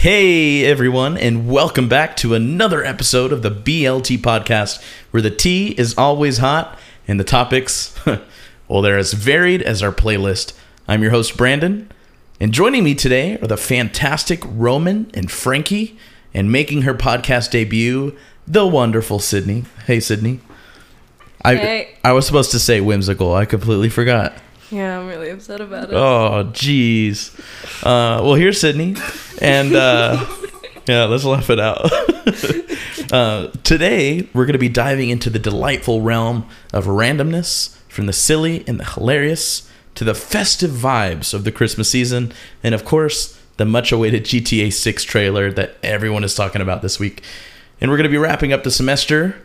Hey everyone, and welcome back to another episode of the BLT Podcast, where the tea is always hot and the topics, well, they're as varied as our playlist. I'm your host, Brandon, and joining me today are the fantastic Roman and Frankie, and making her podcast debut, the wonderful Sydney. Hey, Sydney. Hey. I was supposed to say whimsical. I completely forgot. Yeah, I'm really upset about it. Oh, jeez. Well, here's Sydney, and yeah, let's laugh it out. Today, we're going to be diving into the delightful realm of randomness, from the silly and the hilarious to the festive vibes of the Christmas season, and of course, the much-awaited GTA 6 trailer that everyone is talking about this week. And we're going to be wrapping up the semester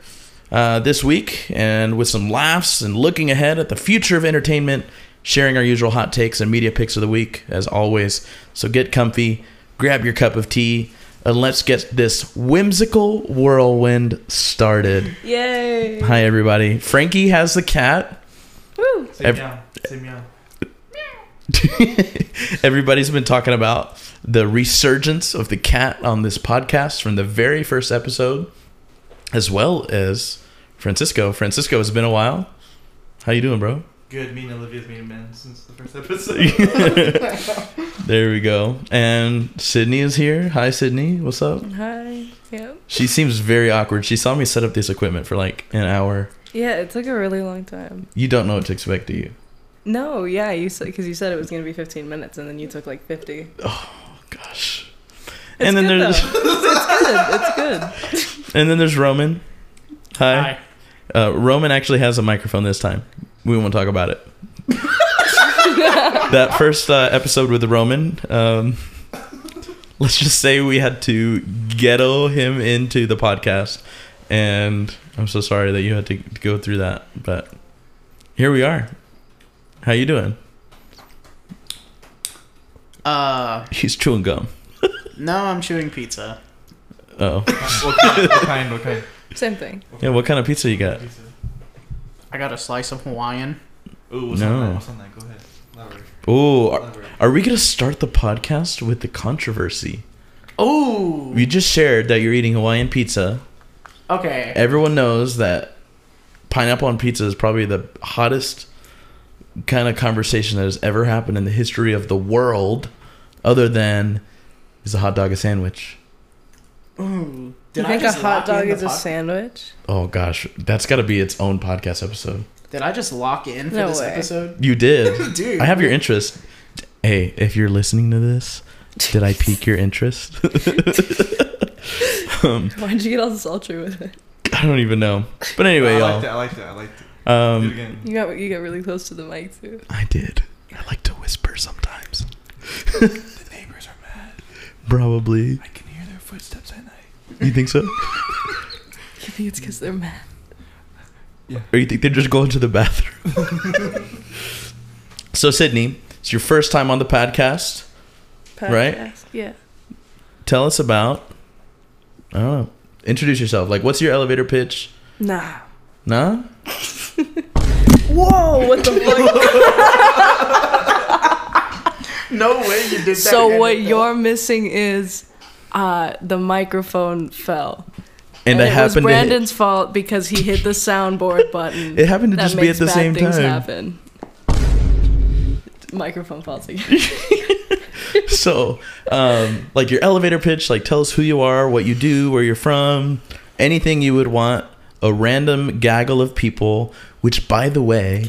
this week, and with some laughs and looking ahead at the future of entertainment, sharing our usual hot takes and media picks of the week, as always. So get comfy, grab your cup of tea, and let's get this whimsical whirlwind started. Yay! Hi, everybody. Frankie has the cat. Woo! Say meow. Say meow. Everybody's been talking about the resurgence of the cat on this podcast from the very first episode, as well as Francisco. Francisco, it's been a while. How you doing, bro? Good. Me and Olivia's been men since the first episode. There we go. And Sydney is here. Hi, Sydney. What's up? Hi. Yep. She seems very awkward. She saw me set up this equipment for like an hour. Yeah, it took a really long time. You don't know what to expect, do you? No, yeah, because you said it was going to be 15 minutes, and then you took like 50. Oh, gosh. It's and then there's it's good. And then there's Roman. Hi. Roman actually has a microphone this time. We won't talk about it. That first episode with Roman, let's just say we had to ghetto him into the podcast, and I'm so sorry that you had to go through that, but here we are. How you doing? He's chewing gum. No, I'm chewing pizza. Oh. What kind? Same thing. Yeah, what kind of pizza you got? I got a slice of Hawaiian. Ooh, what's on that? Go ahead. Elaborate. Ooh, are we going to start the podcast with the controversy? Oh! You just shared that you're eating Hawaiian pizza. Okay. Everyone knows that pineapple on pizza is probably the hottest kind of conversation that has ever happened in the history of the world, other than... Is a hot dog a sandwich? Ooh, you think a hot dog is a sandwich? Oh, gosh. That's got to be its own podcast episode. Did I just lock in for this episode? You did. Dude. I have your interest. Hey, if you're listening to this, did I pique your interest? Why'd you get all sultry with it? I don't even know. But anyway, y'all. I liked it. Do it again. You got really close to the mic, too. I did. I like to whisper sometimes. Probably. I can hear their footsteps at night. You think so? You think it's because they're mad? Yeah. Or you think they're just going to the bathroom? So, Sydney, it's your first time on the podcast, right? Yeah. Tell us about, I don't know, introduce yourself. Like, what's your elevator pitch? Nah? Whoa, what the fuck? No way you did that. So what you're missing is the microphone fell. And it was Brandon's fault because he hit the soundboard button. It happened to just be at the same time. Happen. Microphone falls again. So, like your elevator pitch, like tell us who you are, what you do, where you're from, anything you would want a random gaggle of people, which by the way,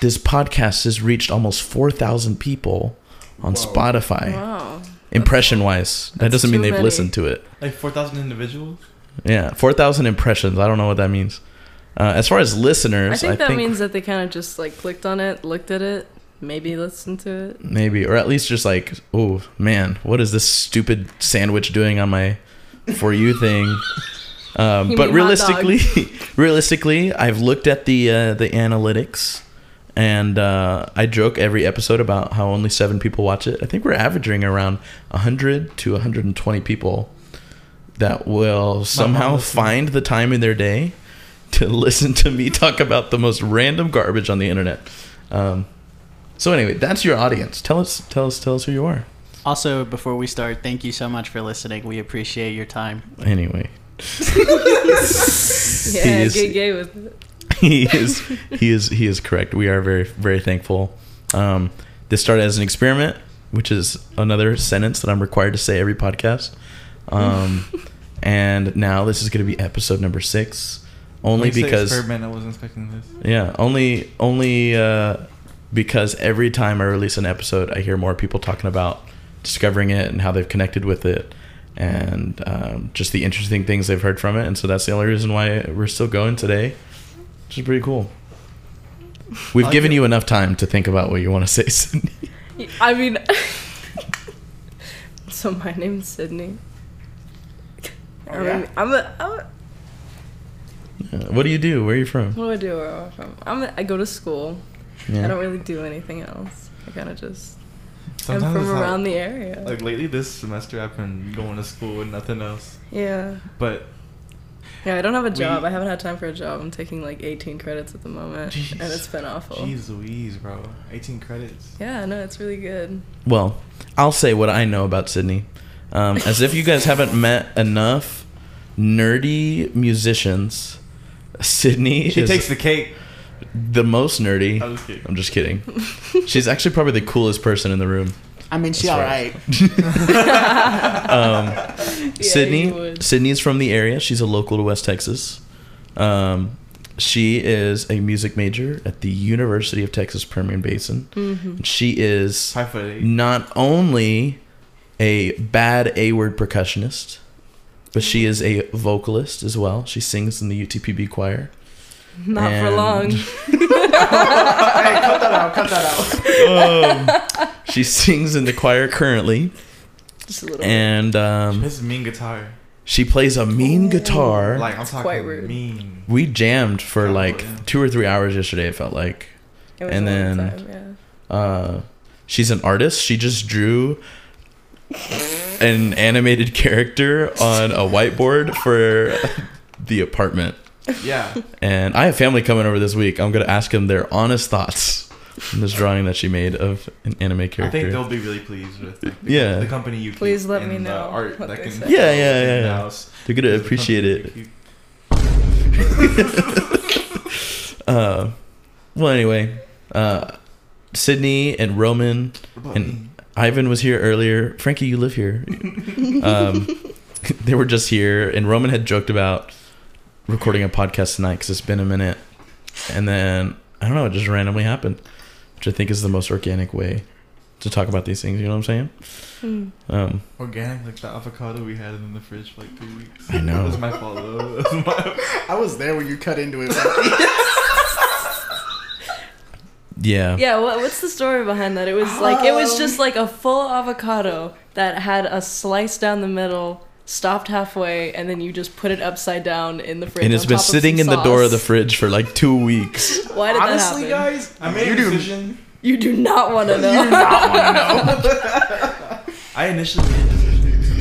this podcast has reached almost 4,000 people. On Spotify. Wow. Impression-wise. That doesn't mean they've listened to it. Like 4,000 individuals? Yeah, 4,000 impressions. I don't know what that means. As far as listeners, I think that means that they kind of just like clicked on it, looked at it, maybe listened to it. Maybe, or at least just like, oh, man, what is this stupid sandwich doing on my For You thing? But realistically, I've looked at the analytics, and I joke every episode about how only 7 people watch it. I think we're averaging around 100 to 120 people that will somehow find the time in their day to listen to me talk about the most random garbage on the internet. So anyway, that's your audience. Tell us who you are. Also, before we start, thank you so much for listening. We appreciate your time. Anyway. He is correct. We are very, very thankful. This started as an experiment, which is another sentence that I'm required to say every podcast. And now this is going to be episode number 6. Only because experiment, I wasn't expecting this. Yeah, only because every time I release an episode, I hear more people talking about discovering it and how they've connected with it, and just the interesting things they've heard from it. And so that's the only reason why we're still going today, which is pretty cool. We've given you enough time to think about what you want to say, Sydney. I mean, so my name's Sydney. Oh, yeah. What do? Where are you from? What do I do? Where am I from? I go to school. Yeah. I don't really do anything else. I kind of just... Sometimes I'm from around the area. Like, lately, this semester, I've been going to school and nothing else. Yeah. But... Yeah, I don't have a job. I haven't had time for a job. I'm taking, 18 credits at the moment. Geez, and it's been awful. Jeez Louise, bro. 18 credits. Yeah, no, it's really good. Well, I'll say what I know about Sydney. As if you guys haven't met enough nerdy musicians... Sydney She takes the cake. The most nerdy. I'm just kidding. She's actually probably the coolest person in the room. I mean, she's alright. Sydney is from the area. She's a local to West Texas. She is a music major at the University of Texas Permian Basin. Mm-hmm. She is not only a bad A-word percussionist, but she is a vocalist as well. She sings in the UTPB choir. For long. Hey, cut that out. She sings in the choir currently. Just a little bit. She plays a mean guitar. Guitar. Like, I'm talking quite rude. Mean. We jammed for 2 or 3 hours yesterday, it felt like. It was a long time, yeah. She's an artist. She just drew... an animated character on a whiteboard for the apartment. Yeah. And I have family coming over this week. I'm going to ask them their honest thoughts on this drawing that she made of an anime character. I think they'll be really pleased with the company you keep. Please let me know. Art that can yeah. They're going to appreciate it. Well, anyway, Sydney and Roman and Ivan was here earlier. Frankie, you live here. They were just here, and Roman had joked about recording a podcast tonight because it's been a minute. And then, I don't know, it just randomly happened, which I think is the most organic way to talk about these things. You know what I'm saying? Mm. Organic, like the avocado we had in the fridge for 3 weeks. I know. It was my fault, though. I was there when you cut into it. Yeah. Yeah, what's the story behind that? It was just a full avocado that had a slice down the middle, stopped halfway, and then you just put it upside down in the fridge. And it's been sitting in the door of the fridge for 2 weeks. Why did that happen? Honestly, guys, I made a decision. You do not want to know. You do not want to know. I initially made a decision to eat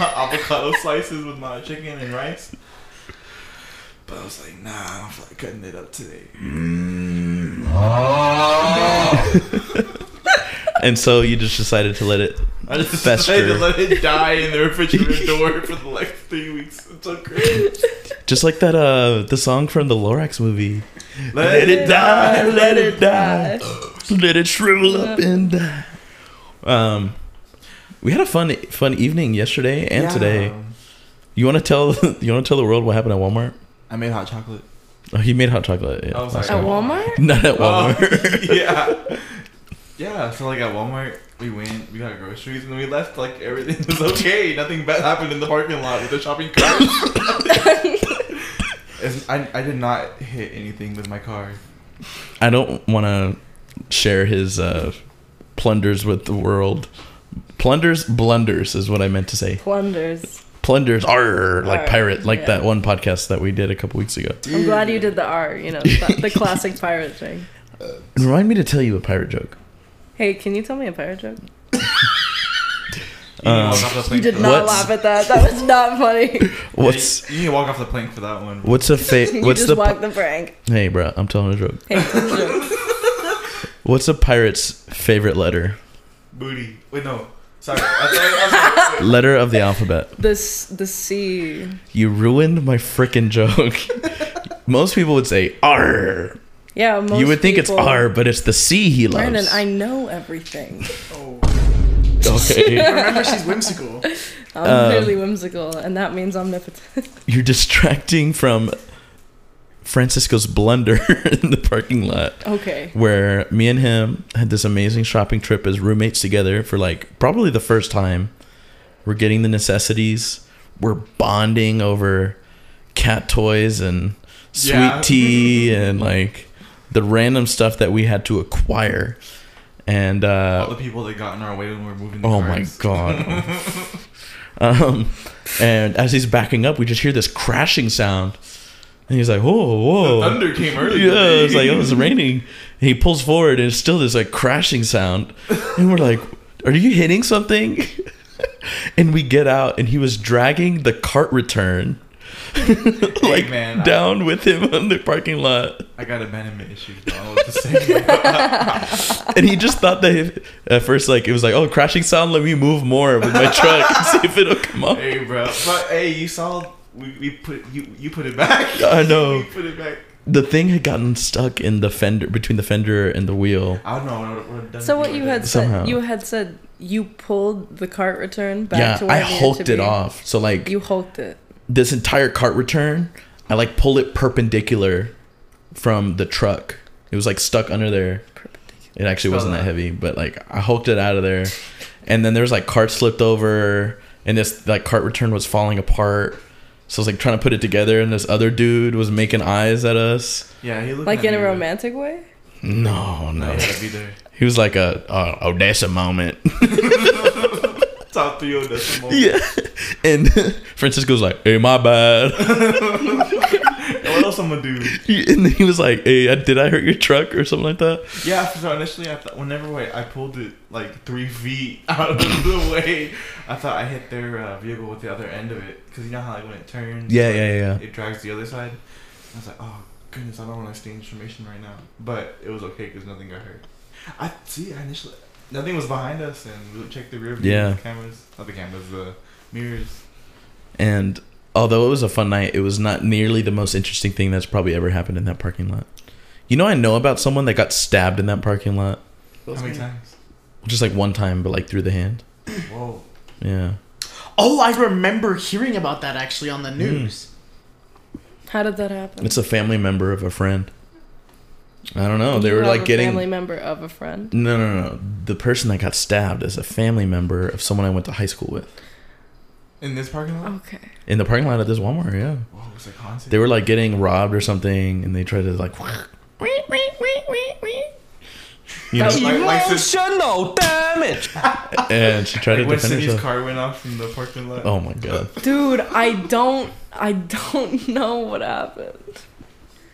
avocado slices with my chicken and rice. But I was like, nah, I don't feel like cutting it up today. Mm. Oh. And so you just decided to let it fester. I decided to let it die in the refrigerator door for the next 3 weeks. It's so crazy. Just like that, the song from the Lorax movie. Let it die. Let it shrivel up and die. We had a fun evening yesterday and today. You want to tell the world what happened at Walmart? I made hot chocolate. Oh, he made hot chocolate. Yeah. At Walmart? Not at Walmart. Yeah. Yeah, so at Walmart, we went, we got groceries, and then we left, everything was okay. Nothing bad happened in the parking lot with the shopping cart. I did not hit anything with my car. I don't want to share his blunders is what I meant to say. Plunders. Plenders, R, like pirate, like that one podcast that we did a couple weeks ago. I'm glad you did the R, you know, the classic pirate thing. Remind me to tell you a pirate joke. Hey, can you tell me a pirate joke? You did not laugh at that. That was not funny. You need to walk off the plank for that one. What's a fate? Walk the plank. Hey, bro, I'm telling a joke. Hey, tell a joke. What's a pirate's favorite letter? Booty. Wait, no. Sorry. I was like, letter of the alphabet. The C. You ruined my freaking joke. Most people would say R. Yeah, most you would think people, it's R, but it's the C he loves. Brandon, I know everything. Oh. Okay. Remember, she's whimsical. I'm clearly whimsical, and that means omnipotent. You're distracting from Francisco's blunder in the parking lot. Okay. Where me and him had this amazing shopping trip as roommates together for like probably the first time. We're getting the necessities. We're bonding over cat toys and sweet tea and like the random stuff that we had to acquire. And all the people that got in our way when we were moving the cars. My god. And as he's backing up, we just hear this crashing sound. And he's like, whoa. The thunder came early. Yeah, it's like, it was raining. And he pulls forward and it's still this like crashing sound. And we're like, are you hitting something? And we get out and he was dragging the cart return. Down with him on the parking lot. I got abandonment issues. And he just thought that at first, like it was like, oh, crashing sound. Let me move more with my truck and see if it'll come up. Hey, bro. But hey, you saw we put you put it back. I know. You put it back. The thing had gotten stuck in the fender between the fender and the wheel. I don't know. So what you had said? You had said you pulled the cart return back to where it needed to be. I hulked it off. So like you hulked it. This entire cart return, I like pulled it perpendicular from the truck. It was like stuck under there. It actually wasn't that heavy, but like I hulked it out of there. And then there was like cart slipped over and this like cart return was falling apart. So I was like trying to put it together and this other dude was making eyes at us. Yeah, he looked like in a romantic way? No. He was like a Odessa moment. Top 3 Odessa moment. Yeah. And Francisco's like, hey, my bad. What else I'm going to do? And he was like, hey, did I hurt your truck or something like that? Yeah, so initially I thought, I pulled it like 3 feet out of the way, I thought I hit their vehicle with the other end of it. Because you know how like when it turns, it drags the other side. I was like, oh, goodness, I don't want to exchange information right now. But it was okay because nothing got hurt. Nothing was behind us, and we checked the rear view cameras. Not the cameras, the mirrors. And although it was a fun night, it was not nearly the most interesting thing that's probably ever happened in that parking lot. You know, I know about someone that got stabbed in that parking lot. How many times? Just like one time, but like through the hand. Whoa. Yeah. Oh, I remember hearing about that actually on the news. How did that happen? It's a family member of a friend. I don't know. They were like getting a family member of a friend. No. The person that got stabbed is a family member of someone I went to high school with. In this parking lot? Okay. In the parking lot at this Walmart, yeah. Whoa, was it constant? They were like getting robbed or something, and they tried to like. You know, emotional damage. And she tried to defend herself. When Sydney's car went off in the parking lot. Oh my god. Dude, I don't know what happened.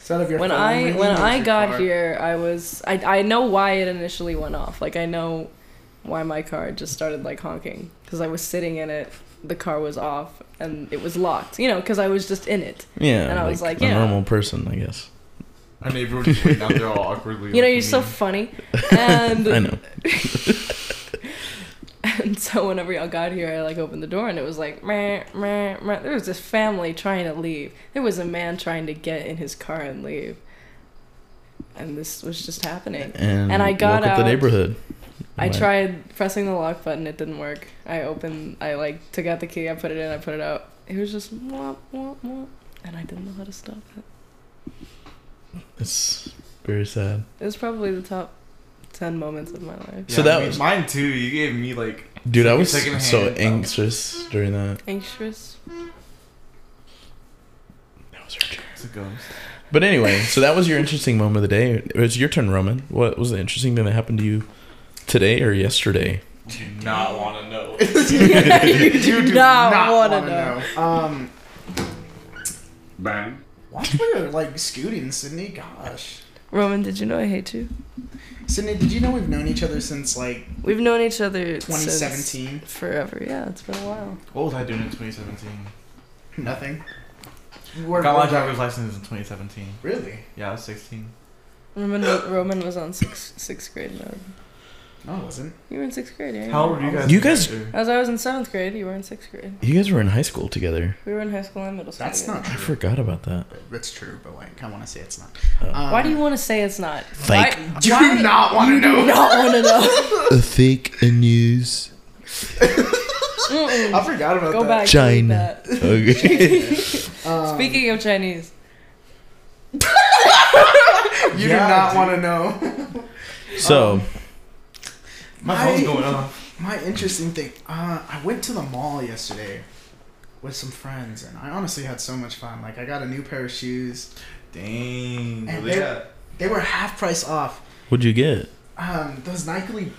When I got here, I know why it initially went off. Like I know why my car just started like honking because I was sitting in it. The car was off and it was locked. You know, because I was just in it. Yeah, and I was like, a normal person, I guess. Our neighbor was just out there all awkwardly. You know, you're so funny. And I know. And so whenever y'all got here, I like opened the door and it was like, meh, meh, meh. There was this family trying to leave. There was a man trying to get in his car and leave. And this was just happening. And I got out. The neighborhood. I tried pressing the lock button. It didn't work. I like took out the key. I put it in. I put it out. It was just womp, womp, womp. And I didn't know how to stop it. It's very sad. It was probably the top 10 moments of my life. Yeah, so that was mine too. You gave me like. Dude, I was so anxious during that. Anxious. That was her turn. It's a ghost. But anyway, so that was your interesting moment of the day. It was your turn, Roman. What was the interesting thing that happened to you today or yesterday? do not want to know. you do not want to know. Bang. Watch where you're like scooting, Sydney. Gosh. Roman, did you know I hate you? Sydney, did you know we've known each other since like... We've known each other 2017. Forever, yeah. It's been a while. What was I doing in 2017? Nothing. Got my driver's license in 2017. Really? Yeah, I was 16. Roman was on sixth grade mode. No, I wasn't. You were in 6th grade, yeah. How old were you guys? As I was in 7th grade, you were in 6th grade. You guys were in high school together. We were in high school and middle school. That's not true. I forgot about that. That's true, but like, I want to say it's not. Why do you want to say it's not? Fake. Do you not want to know? A fake news. I forgot about that. Go back. China. Okay. Speaking of Chinese. you do not want to know. So... my phone's going off. My interesting thing, I went to the mall yesterday with some friends, and I honestly had so much fun. Like, I got a new pair of shoes. Dang. And they were half price off. What'd you get? Those Nike.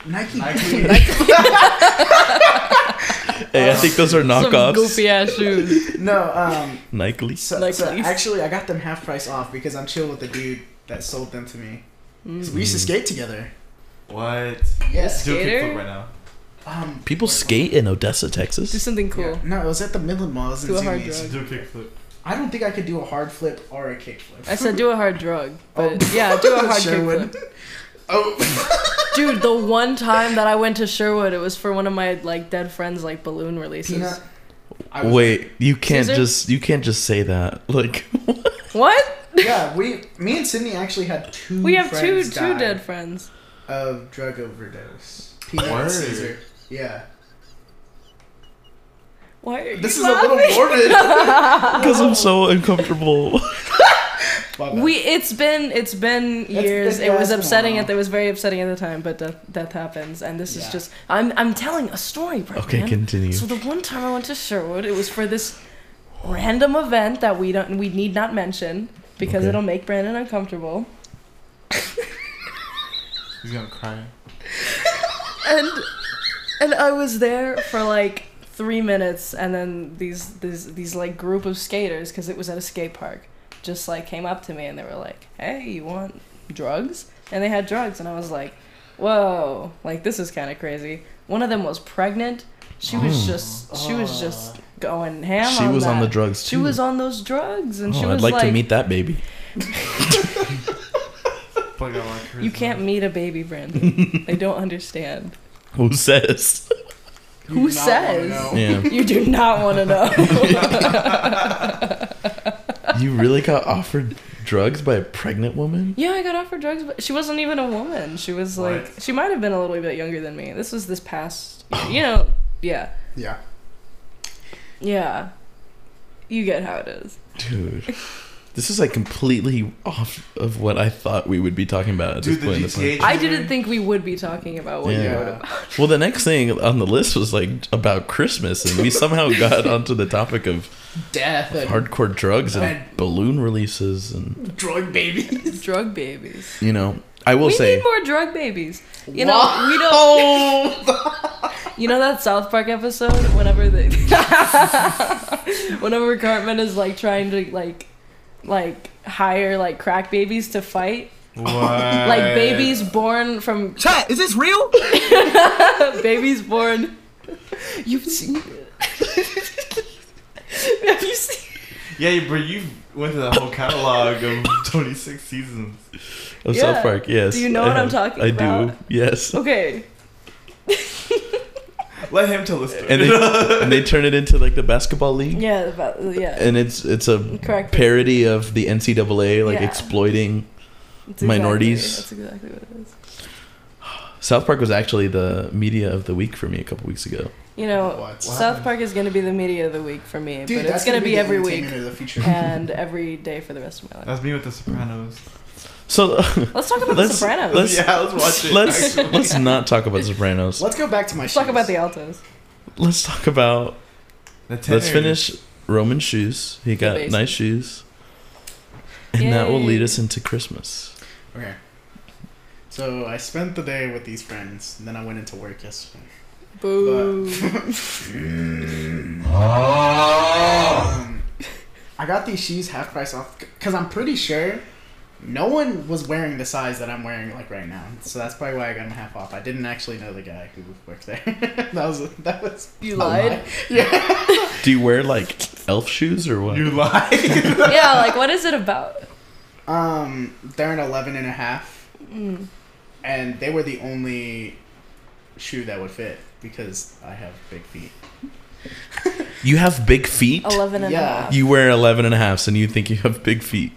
Hey, I think those are knockoffs. Some goofy ass shoes. No, Nike. So actually, I got them half price off because I'm chill with the dude that sold them to me. Mm. We used to skate together. What? Yes, skater. Right now. People skate in Odessa, Texas. Do something cool. Yeah. No, it was at the Midland Mall. Do a hard drug. Do a kickflip. I don't think I could do a hard flip or a kickflip. I said do a hard drug, but yeah, do a hard kickflip. Oh, dude, the one time that I went to Sherwood, it was for one of my like dead friends' like balloon releases. Wait, you can't just say that. Like what? Yeah, me and Sydney actually had two. We have two dead friends. Of drug overdose. Peanut Caesar. Yeah. Why are you This laughing? Is a little morbid. Because I'm so uncomfortable. It's been years. It was upsetting. It was very upsetting at the time, but death happens, and this is just I'm telling a story, bro. Okay, continue. So the one time I went to Sherwood, it was for this random event that we need not mention because it'll make Brandon uncomfortable. He's gonna cry. And I was there for like 3 minutes, and then these like group of skaters, because it was at a skate park, just like came up to me and they were like, "Hey, you want drugs?" And they had drugs, and I was like, "Whoa, like this is kind of crazy." One of them was pregnant. She was just going ham. She was on the drugs too. She was on those drugs, and she was like, "I'd like to meet that baby." You can't meet a baby, Brandon. They don't understand. Who says? Who says? Yeah. You do not want to know. You really got offered drugs by a pregnant woman? Yeah, I got offered drugs, but she wasn't even a woman. She was like, she might have been a little bit younger than me. This was this past, you know, yeah. Yeah. Yeah. You get how it is. Dude. This is like completely off of what I thought we would be talking about at this point. I didn't think we would be talking about what you wrote about. Well, the next thing on the list was like about Christmas, and we somehow got onto the topic of death, and hardcore drugs, and balloon releases, and drug babies. Drug babies. You know, I will say we need more drug babies. You know, we don't. You know that South Park episode whenever Cartman is like trying to like hire like crack babies to fight. What? Like babies born from Chat, is this real? Babies born You've seen Have you seen Yeah, but you went to the whole catalog of 26 seasons of South Park, yes. Do you know what I'm talking about? I do, yes. Okay. Let him tell the story. And they turn it into like the basketball league. Yeah. And it's a parody of the NCAA, like exploiting minorities. That's exactly what it is. South Park was actually the media of the week for me a couple weeks ago. You know, South Park is going to be the media of the week for me, dude, but it's going to be every week and every day for the rest of my life. That's me with The Sopranos. So let's talk about The Sopranos. Let's watch it. Let's not talk about The Sopranos. Let's go back to my shoes. Let's talk about the Altos. Let's talk about... Let's finish Roman's shoes. He got nice shoes. And that will lead us into Christmas. Okay. So I spent the day with these friends, and then I went into work yesterday. Boo. I got these shoes half price off because I'm pretty sure no one was wearing the size that I'm wearing like right now. So that's probably why I got them half off. I didn't actually know the guy who worked there. that was you lied. Yeah. Do you wear like elf shoes or what? You lied. Yeah, like what is it about? They're an 11.5. Mm. And they were the only shoe that would fit because I have big feet. You have big feet? 11.5. You wear 11.5s and you think you have big feet.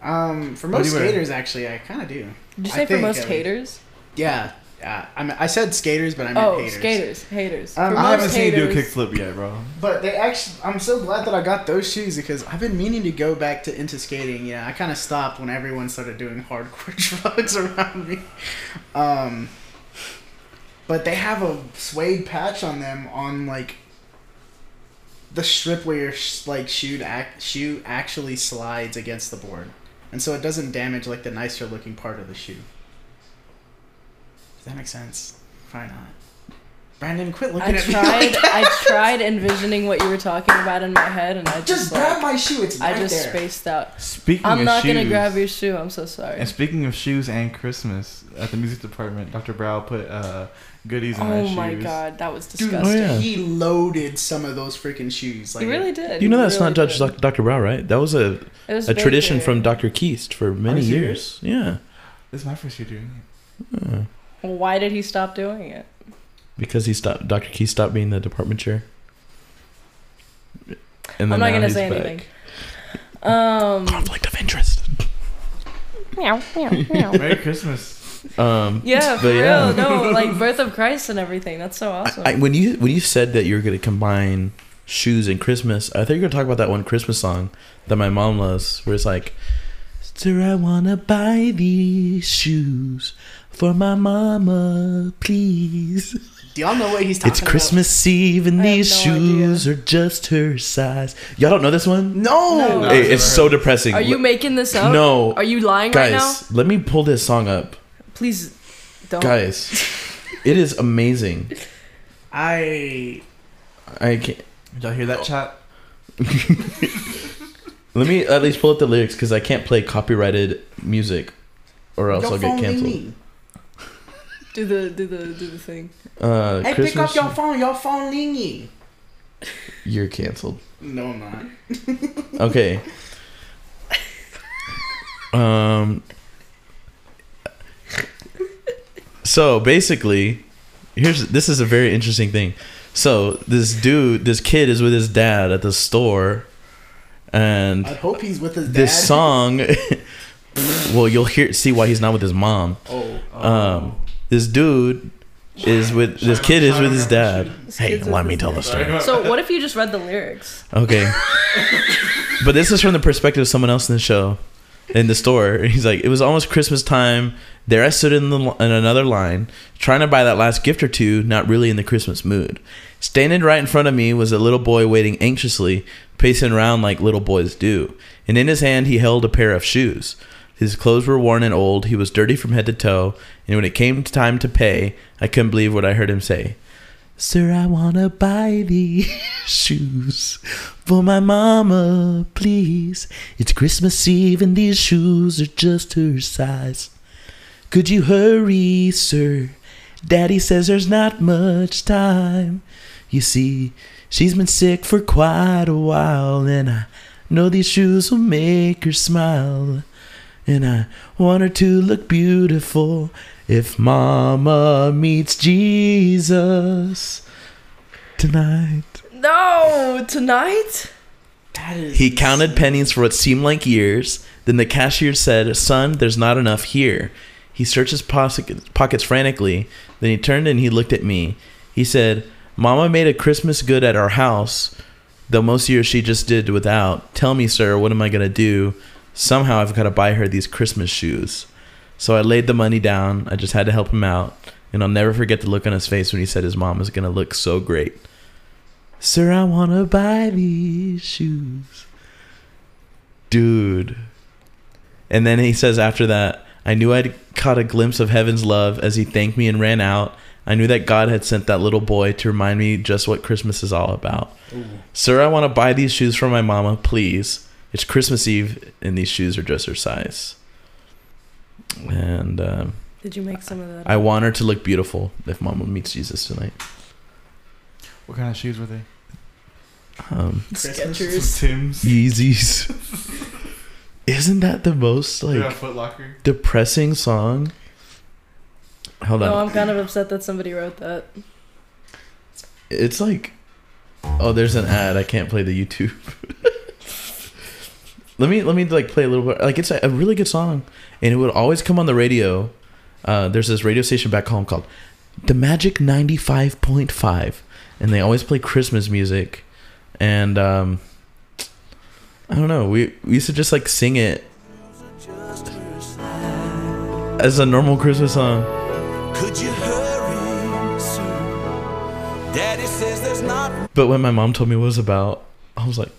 For most skaters, actually, I kind of do. Did you say for most haters? Yeah. I said skaters, but I meant haters. Oh, haters. I haven't seen you do a kickflip yet, bro. But they actually, I'm so glad that I got those shoes because I've been meaning to go back into skating. Yeah, I kind of stopped when everyone started doing hardcore drugs around me. But they have a suede patch on them on like the strip where your shoe actually slides against the board, and so it doesn't damage like the nicer looking part of the shoe. Does that make sense? Probably not. Brandon, quit looking at me. I tried envisioning what you were talking about in my head, and I just grab my shoe. It's right there. I just spaced out. I'm not gonna grab your shoe. I'm so sorry. And speaking of shoes and Christmas, at the music department, Dr. Brow put goodies in my shoes. Oh my god, that was disgusting. Dude, he loaded some of those freaking shoes. Like, he really did. You know that's really not Dr. Brow, right? That was a tradition from Dr. Keist for many years. Yeah. This is my first year doing it. Hmm. Well, why did he stop doing it? Because Dr. Keith stopped being the department chair. And I'm not going to say anything. Conflict of interest. Meow, meow, meow. Merry Christmas. Yeah, for real. No, like birth of Christ and everything. That's so awesome. When you said that you were going to combine shoes and Christmas, I thought you were going to talk about that one Christmas song that my mom loves where it's like, "Sir, I want to buy these shoes for my mama, please." Do y'all know what he's talking about? It's Christmas Eve and these shoes are just her size. Y'all don't know this one? No. It's so depressing. Are you making this up? No. Are you lying right now? Guys, let me pull this song up. Please don't. Guys, it is amazing. I can't. Did y'all hear that chat? Let me at least pull up the lyrics because I can't play copyrighted music or else I'll get canceled. Me. Do the thing. Hey, Christmas. Pick up your phone. Your phone lingy. You're canceled. No, I'm not. Okay. So basically, this is a very interesting thing. So this kid is with his dad at the store, and I hope he's with his dad. This song. Well, you'll see why he's not with his mom. This dude is with this kid is with his dad. Hey, let me tell the story. So what if you just read the lyrics? Okay. But this is from the perspective of someone else in the show, in the store. He's like, "It was almost Christmas time. There I stood in another line, trying to buy that last gift or two, not really in the Christmas mood. Standing right in front of me was a little boy waiting anxiously, pacing around like little boys do. And in his hand, he held a pair of shoes. His clothes were worn and old. He was dirty from head to toe. And when it came time to pay, I couldn't believe what I heard him say. Sir, I want to buy these shoes for my mama, please. It's Christmas Eve and these shoes are just her size. Could you hurry, sir? Daddy says there's not much time. You see, she's been sick for quite a while, and I know these shoes will make her smile. And I want her to look beautiful if Mama meets Jesus tonight." No, tonight? That is he counted pennies for what seemed like years. Then the cashier said, "Son, there's not enough here." He searched his pockets frantically. Then he turned and he looked at me. He said, "Mama made a Christmas good at our house, though most years she just did without. Tell me, sir, what am I going to do? Somehow I've got to buy her these Christmas shoes." So I laid the money down. I just had to help him out. And I'll never forget the look on his face when he said his mom is going to look so great. Sir, I want to buy these shoes. Dude. And then he says after that, "I knew I'd caught a glimpse of heaven's love as he thanked me and ran out. I knew that God had sent that little boy to remind me just what Christmas is all about. Ooh. Sir, I want to buy these shoes for my mama, please. It's Christmas Eve, and these shoes are just her size. And did you make some of that? I want her to look beautiful if Mama meets Jesus tonight. What kind of shoes were they? Skechers, Tims, Yeezys. Isn't that the most depressing song? Hold on. No, I'm kind of upset that somebody wrote that. It's like, oh, there's an ad. I can't play the YouTube. Let me play a little bit. Like, it's a really good song, and it would always come on the radio. There's this radio station back home called The Magic 95.5, and they always play Christmas music. And I don't know. We used to just sing it as a normal Christmas song. Could you hurry, sir? Daddy says there's not. But when my mom told me what it was about, I was like,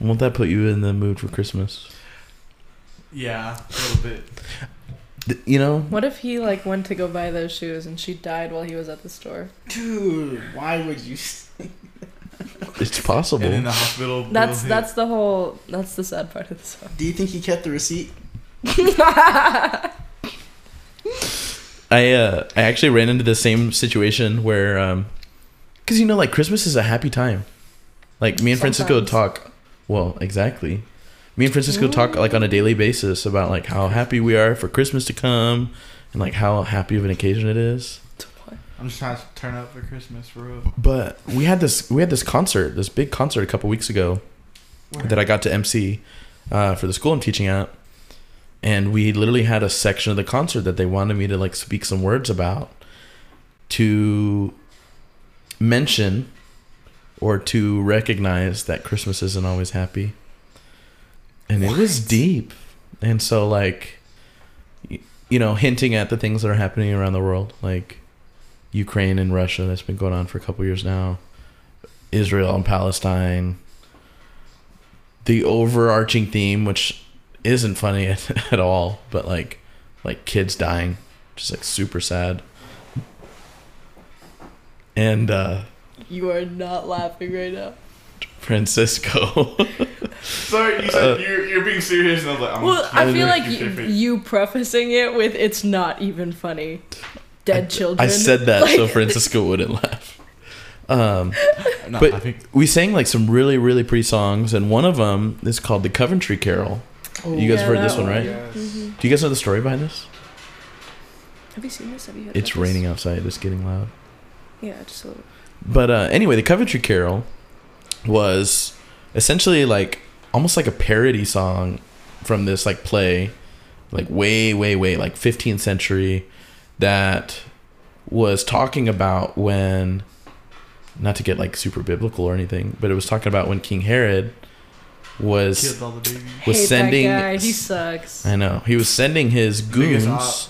won't that put you in the mood for Christmas? Yeah, a little bit. You know? What if he went to go buy those shoes and she died while he was at the store? Dude, why would you say that? It's possible. And in the hospital. That's the sad part of the song. Do you think he kept the receipt? I actually ran into the same situation where, 'cause Christmas is a happy time. Me and Francisco would talk. Well, exactly. Me and Francisco talk on a daily basis about how happy we are for Christmas to come, and how happy of an occasion it is. I'm just trying to turn up for Christmas for real. But we had this concert, this big concert a couple weeks ago, that I got to MC for the school I'm teaching at, and we literally had a section of the concert that they wanted me to speak some words about, to mention or to recognize that Christmas isn't always happy. And it was deep. And so hinting at the things that are happening around the world, Ukraine and Russia, that's been going on for a couple years now, Israel and Palestine, the overarching theme, which isn't funny at all, but kids dying, just super sad. And you are not laughing right now, Francisco. Sorry, you said you're being serious, and I was like, I feel you prefacing it with "it's not even funny." Dead children. I said that so Francisco wouldn't laugh. But I think we sang some really, really pretty songs, and one of them is called the Coventry Carol. Oh, you guys heard this one, right? Yes. Mm-hmm. Do you guys know the story behind this? Have you seen this? Have you heard It's raining outside. It's getting loud. Yeah, just a little. But anyway, the Coventry Carol was essentially almost a parody song from this play, way, way, way 15th century, that was talking about when, not to get super biblical or anything, but it was talking about when King Herod was sending that guy. He sucks. I know he was sending his goons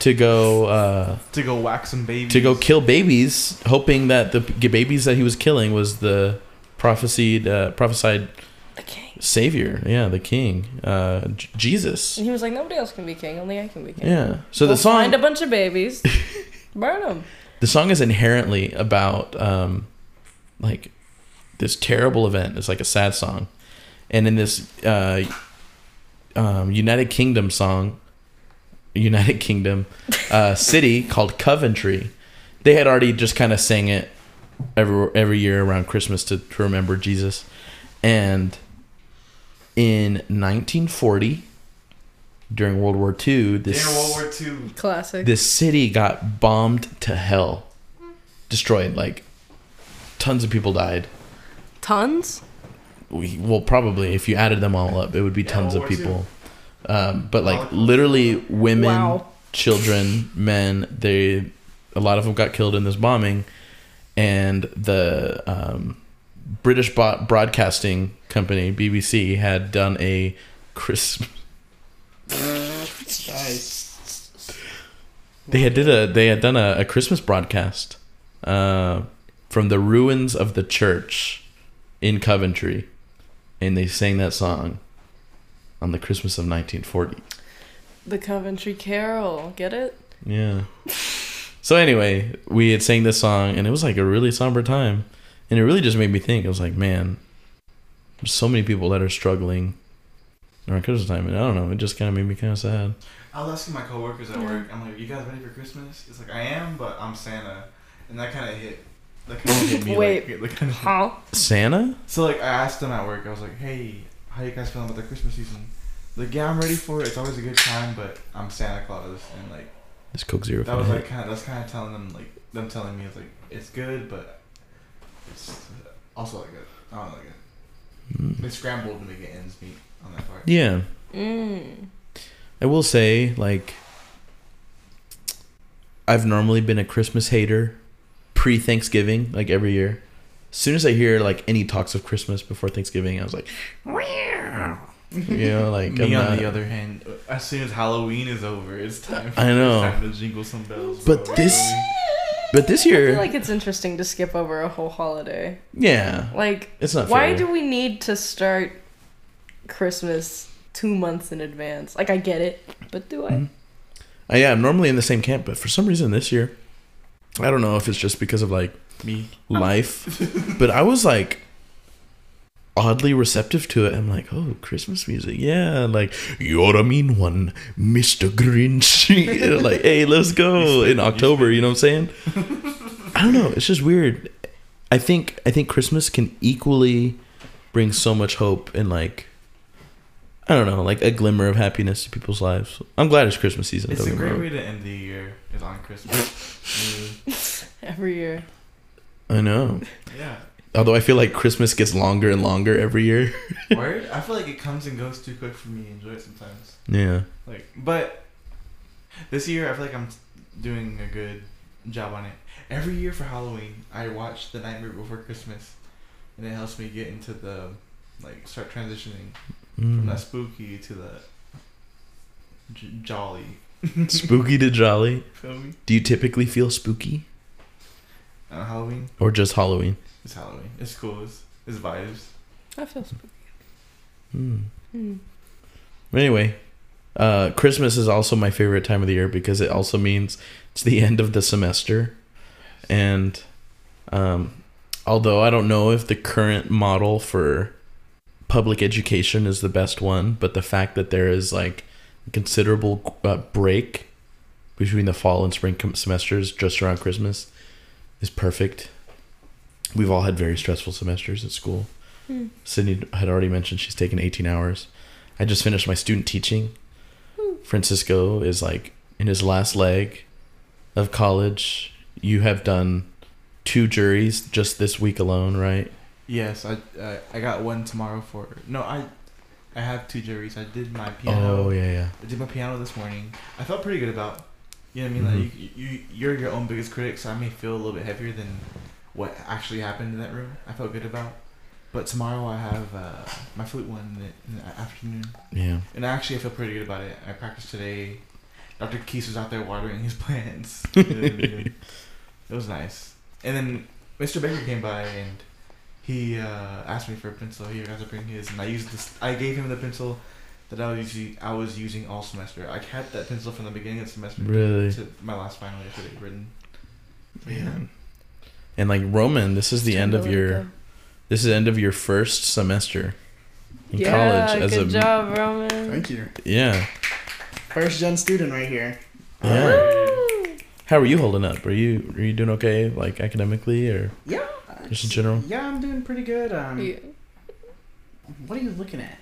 to go whack some babies, to go kill babies, hoping that the babies that he was killing was the prophesied savior, the king, Jesus. And he was like, nobody else can be king, only I can be king. Yeah. So the song, find a bunch of babies, burn them. The song is inherently about this terrible event. It's a sad song, and in this United Kingdom city called Coventry, they had already just kind of sang it every year around Christmas to remember Jesus. And in 1940, during World War II, classic, this city got bombed to hell, destroyed. Tons of people died. Tons? Well, probably if you added them all up, it would be tons of people. But literally women, children, men, a lot of them got killed in this bombing. And the British broadcasting company, BBC, had done a Christmas. They had done a Christmas broadcast from the ruins of the church in Coventry, and they sang that song on the Christmas of 1940. The Coventry Carol. Get it? Yeah. So anyway, we had sang this song, and it was like a really somber time. And it really just made me think. I was like, man, there's so many people that are struggling around Christmas time. And I don't know, it just kind of made me kind of sad. I was asking my coworkers at work, I'm like, you guys ready for Christmas? It's like, I am, but I'm Santa. And that kind of hit. That kind of hit me. Wait, like, how? Santa? So like, I asked them at work, I was like, hey, how you guys feeling about the Christmas season? Like, yeah, I'm ready for it. It's always a good time, but I'm Santa Claus. And like, this Coke Zero. That was like kind of, that's kind of telling them, like, them telling me, it's like, it's good, but it's also like a, I don't like it. They scrambled to make it ends meet on that part. Yeah. Mm. I will say, like, I've normally been a Christmas hater pre-Thanksgiving, like every year. As soon as I hear like any talks of Christmas before Thanksgiving, I was like, wow. You know, like me on the other hand, as soon as Halloween is over, it's time. It's time to jingle some bells. But this year, I feel like it's interesting to skip over a whole holiday. Yeah, like it's not. Why do we need to start Christmas 2 months in advance? Like I get it, but do I? Mm-hmm. Yeah, I'm normally in the same camp, but for some reason this year, I don't know if it's just because of like me life, but I was like, oddly receptive to it. I'm like, oh, Christmas music, yeah. Like, you're a mean one, Mr. Grinch. Like, hey, let's go in October. You know what I'm saying? I don't know. It's just weird. I think Christmas can equally bring so much hope and like, I don't know, like a glimmer of happiness to people's lives. I'm glad it's Christmas season. It's a great way to end the year is on Christmas. Every year. I know. Yeah. Although I feel like Christmas gets longer and longer every year. Word? I feel like it comes and goes too quick for me to enjoy it sometimes. Yeah. Like, but this year I feel like I'm doing a good job on it. Every year for Halloween, I watch The Nightmare Before Christmas, and it helps me get into the, like, start transitioning from that spooky to the jolly. Spooky to jolly? Feel me? Do you typically feel spooky? On Halloween? Or just Halloween? It's Halloween. It's cool. It's vibes. I feel spooky. Anyway, Christmas is also my favorite time of the year because it also means it's the end of the semester. And although I don't know if the current model for public education is the best one, but the fact that there is like a considerable break between the fall and spring semesters just around Christmas is perfect. We've all had very stressful semesters at school. Sydney had already mentioned she's taken 18 hours. I just finished my student teaching. Francisco is like in his last leg of college. You have done 2 juries just this week alone, right? Yes, I got one tomorrow for... No, I have 2 juries. I did my piano. Oh, yeah. I did my piano this morning. I felt pretty good about... You know what I mean? Like you're your own biggest critic, so I may feel a little bit heavier than... what actually happened in that room, I felt good about. But tomorrow I have my flute one in the afternoon. Yeah. And actually I feel pretty good about it. I practiced today. Dr. Keith was out there watering his plants. It was nice. And then Mr. Baker came by and he asked me for a pencil. He forgot to bring his, and I gave him the pencil that I was using all semester. I kept that pencil from the beginning of the semester to my last final yesterday written. But, yeah. And like Roman, this is the end of your first semester in college. Yeah, good job, Roman. Thank you. Yeah. First gen student right here. Yeah. Woo! How are you holding up? Are you doing okay, like academically or? Yeah. Just in general. Yeah, I'm doing pretty good. What are you looking at?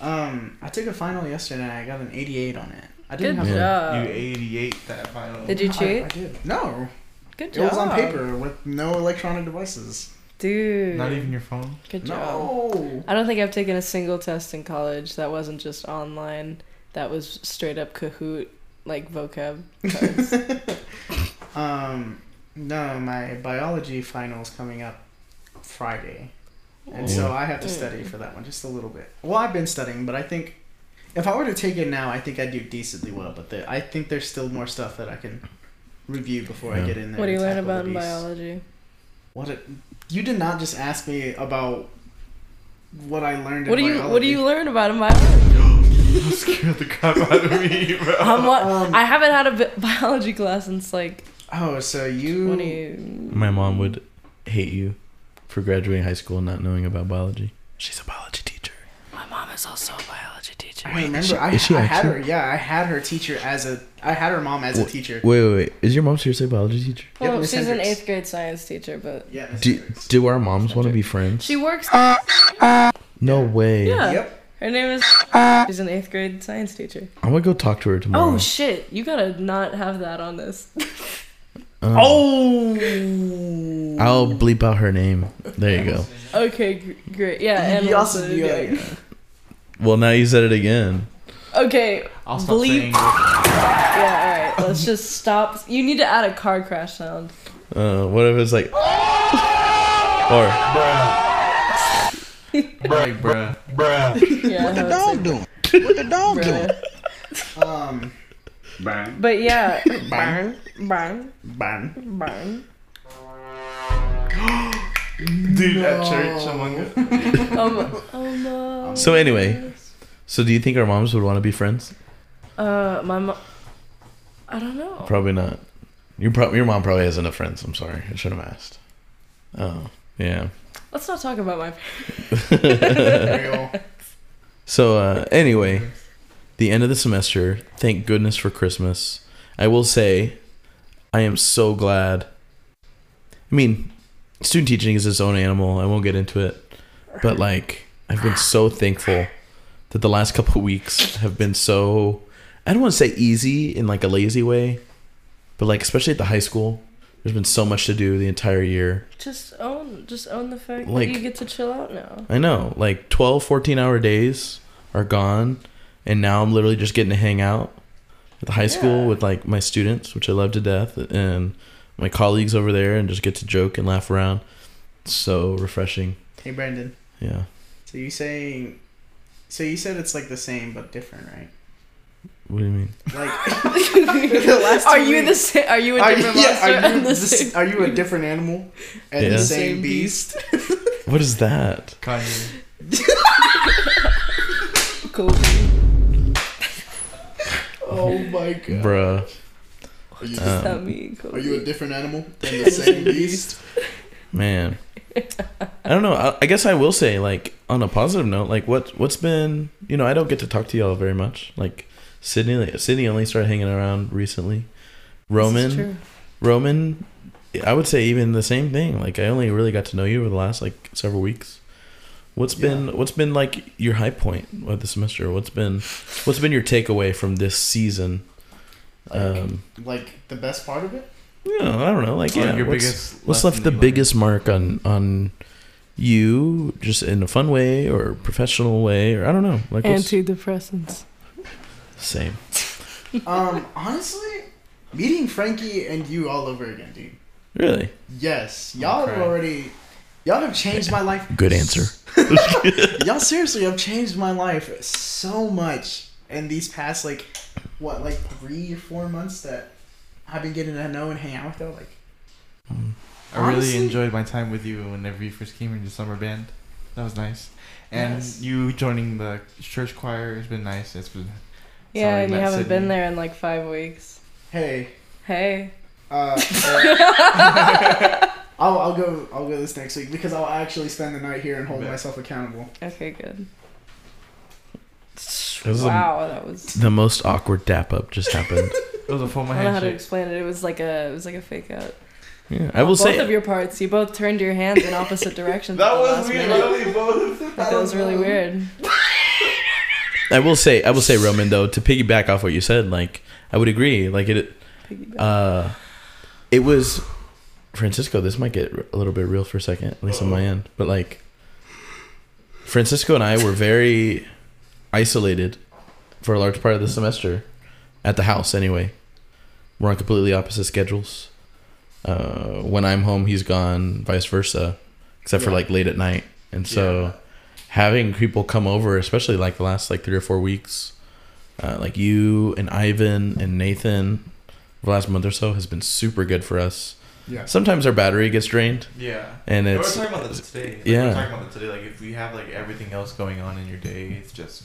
I took a final yesterday and I got an 88 on it. I didn't good have job. You 88 that final. Did you cheat? I did. No. Good job. It was on paper with no electronic devices. Dude. Not even your phone? Good job. No. I don't think I've taken a single test in college that wasn't just online. That was straight up Kahoot, like vocab. No, my biology final is coming up Friday. And so I have to study for that one just a little bit. Well, I've been studying, but I think if I were to take it now, I think I'd do decently well. But I think there's still more stuff that I can... review before I get in there. What do you learn about in biology? You did not just ask me about what I learned in biology. What do you learn about in biology? You scared the crap out of me, bro. I haven't had a biology class since like... Oh, so you... 20... My mom would hate you for graduating high school and not knowing about biology. She's a biology teacher. My mom is also a biology teacher. Wait, remember, I had her mom as a teacher. Wait. Is your mom seriously a biology teacher? Well, yep, she's an 8th grade science teacher, but... Yeah, do our moms want to be friends? She works... No way. Yeah. Yep. Her name is... She's an 8th grade science teacher. I'm going to go talk to her tomorrow. Oh, shit. You got to not have that on this. I'll bleep out her name. There you go. Okay, great. Yeah, and you also... Well, now you said it again. Okay, I'll stop bleep. Yeah, all right. Let's just stop. You need to add a car crash sound. What if it's like... or... Bruh. Yeah, what the dog doing? What the dog doing? But yeah. Burn. Dude, no. At church among us. Oh no. So anyway, do you think our moms would want to be friends? My mom. I don't know. Probably not. Your mom probably has enough friends. I'm sorry, I should have asked. Oh yeah. Let's not talk about my parents. So, anyway, the end of the semester, thank goodness for Christmas. I will say, I am so glad. I mean, student teaching is its own animal. I won't get into it. But, like, I've been so thankful that the last couple of weeks have been so, I don't want to say easy in, like, a lazy way. But, like, especially at the high school. There's been so much to do the entire year. Just own the fact that you get to chill out now. I know. Like, 12, 14-hour days are gone, and now I'm literally just getting to hang out at the high school with, like, my students, which I love to death, and my colleagues over there, and just get to joke and laugh around. It's so refreshing. Hey, Brandon. Yeah. So you said it's, like, the same but different, right? What do you mean? Like, are you a different animal and the same beast? What is that? Kanye. Kobe. Oh my god. Bruh. What does that mean, Kobe? Are you a different animal and the same beast? Man. I don't know. I guess I will say, like, on a positive note, like, what's been, you know, I don't get to talk to y'all very much, like. Sydney only started hanging around recently. Roman, I would say even the same thing. Like, I only really got to know you over the last, like, several weeks. What's been like your high point of the semester? What's been your takeaway from this season? Like the best part of it? Yeah, I don't know. Like, yeah, what's left the biggest mark on you, just in a fun way or professional way, or I don't know. Like, antidepressants. Same. Honestly, meeting Frankie and you all over again, dude. Really? Yes. Y'all have changed my life. Good answer. Y'all seriously have changed my life so much in these past, like, what, like 3 or 4 months that I've been getting to know and hang out with y'all. Like, honestly, I really enjoyed my time with you whenever you first came in the summer band. That was nice. And you joining the church choir has been nice. It's been... Yeah, and you haven't been there in like 5 weeks. Hey. I'll go this next week because I'll actually spend the night here and hold myself accountable. Okay, good. That was the most awkward dap up just happened. It was a formal handshake. I don't know how to explain it. It was like a fake out. Yeah, I will say both of your parts. You both turned your hands in opposite directions. That was really both. That was really weird. I will say, Roman, though, to piggyback off what you said, like, I would agree. Like, it was Francisco. This might get a little bit real for a second, at least on my end. But, like, Francisco and I were very isolated for a large part of the semester at the house. Anyway, we're on completely opposite schedules. When I'm home, he's gone, vice versa, except for like late at night, and so. Yeah. Having people come over, especially like the last like 3 or 4 weeks, like you and Ivan and Nathan, the last month or so has been super good for us. Yeah. Sometimes our battery gets drained. Yeah. And it's. We're talking about this today. Like, yeah. We're talking about it today. Like, if we have like everything else going on in your day, it's just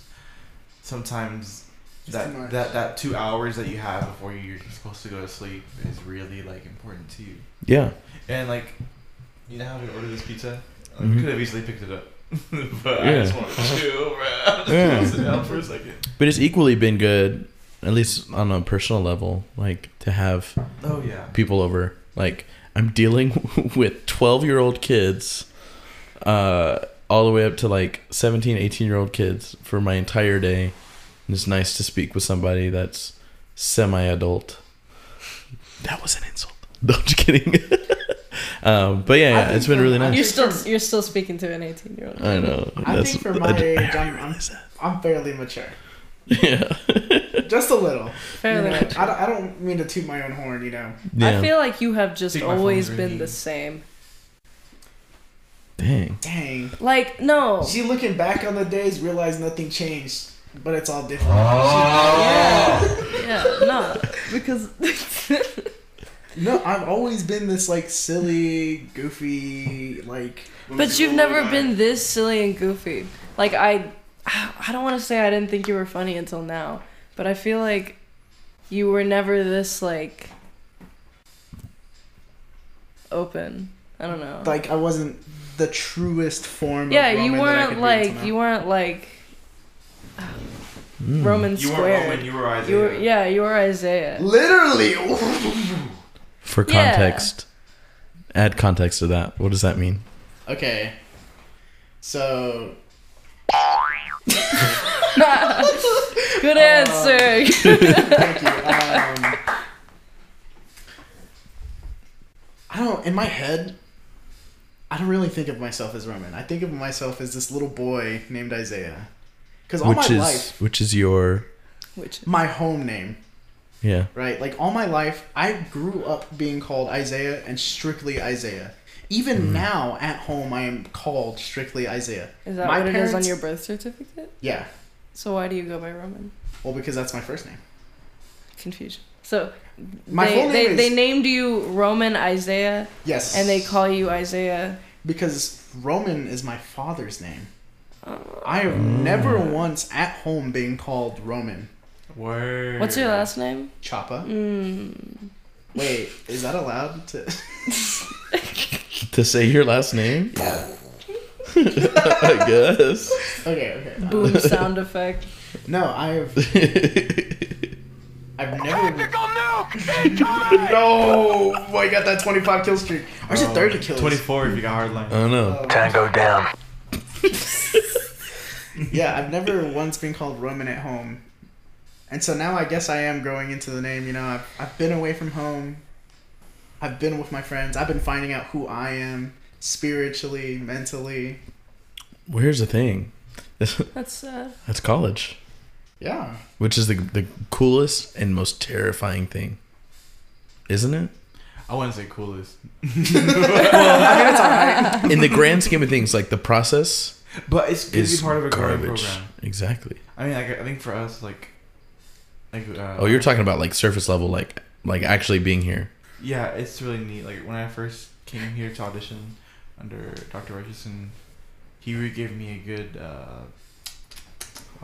sometimes that 2 hours that you have before you're supposed to go to sleep is really like important to you. Yeah. And like, you know how to order this pizza? Like, mm-hmm. We could have easily picked it up. But I just want to chill, bro. Sit down for a second. But it's equally been good, at least on a personal level, like to have people over. Like, I'm dealing with 12-year-old kids all the way up to like 17, 18-year-old kids for my entire day. And it's nice to speak with somebody that's semi-adult. That was an insult. No, I'm just kidding. But yeah, it's been really nice. You're still speaking to an 18-year-old. I know. I think for my age, I'm fairly mature. Yeah. Just a little. Fairly mature. I don't mean to toot my own horn, you know. Yeah. I feel like you have just always been the same. Dang. Like, no. She looking back on the days, realized nothing changed. But it's all different. Oh. Yeah, no. Because... No, I've always been this, like, silly, goofy, like... But you've never been this silly and goofy. Like, I don't want to say I didn't think you were funny until now, but I feel like you were never this, like, open. I don't know. Like, I wasn't the truest form of Roman that I could be until now. You weren't, like... Roman square. You were Roman, you were Isaiah. You were Isaiah. Literally. For context, add context to that. What does that mean? Okay. So. Good answer. Thank you. In my head, I don't really think of myself as Roman. I think of myself as this little boy named Isaiah. Because my home name. Yeah. Right? Like, all my life, I grew up being called Isaiah and strictly Isaiah. Even now, at home, I am called strictly Isaiah. Is that what it is on your birth certificate? Yeah. So why do you go by Roman? Well, because that's my first name. Confusion. So, they named you Roman Isaiah? Yes. And they call you Isaiah? Because Roman is my father's name. I have never once at home been called Roman. Word. What's your last name? Choppa. Wait, is that allowed to to say your last name? Yeah. I guess. Okay. Boom sound effect. No, I've never. Tactical nuke incoming! No, boy, I got that 25 kill streak. I was at 30 kills. 24 if you got hardline. I know. Tango down. Yeah, I've never once been called Roman at home. And so now I guess I am growing into the name, you know. I've been away from home. I've been with my friends. I've been finding out who I am spiritually, mentally. Well, here's the thing. That's sad. That's college. Yeah. Which is the coolest and most terrifying thing. Isn't it? I wouldn't say coolest. Well, in the grand scheme of things, like the process, but it's going to be part of a growing program. Exactly. I mean, I think for us, you're talking about like surface level, like actually being here. Yeah, it's really neat. Like when I first came here to audition under Dr. Richardson, he really gave me a good. I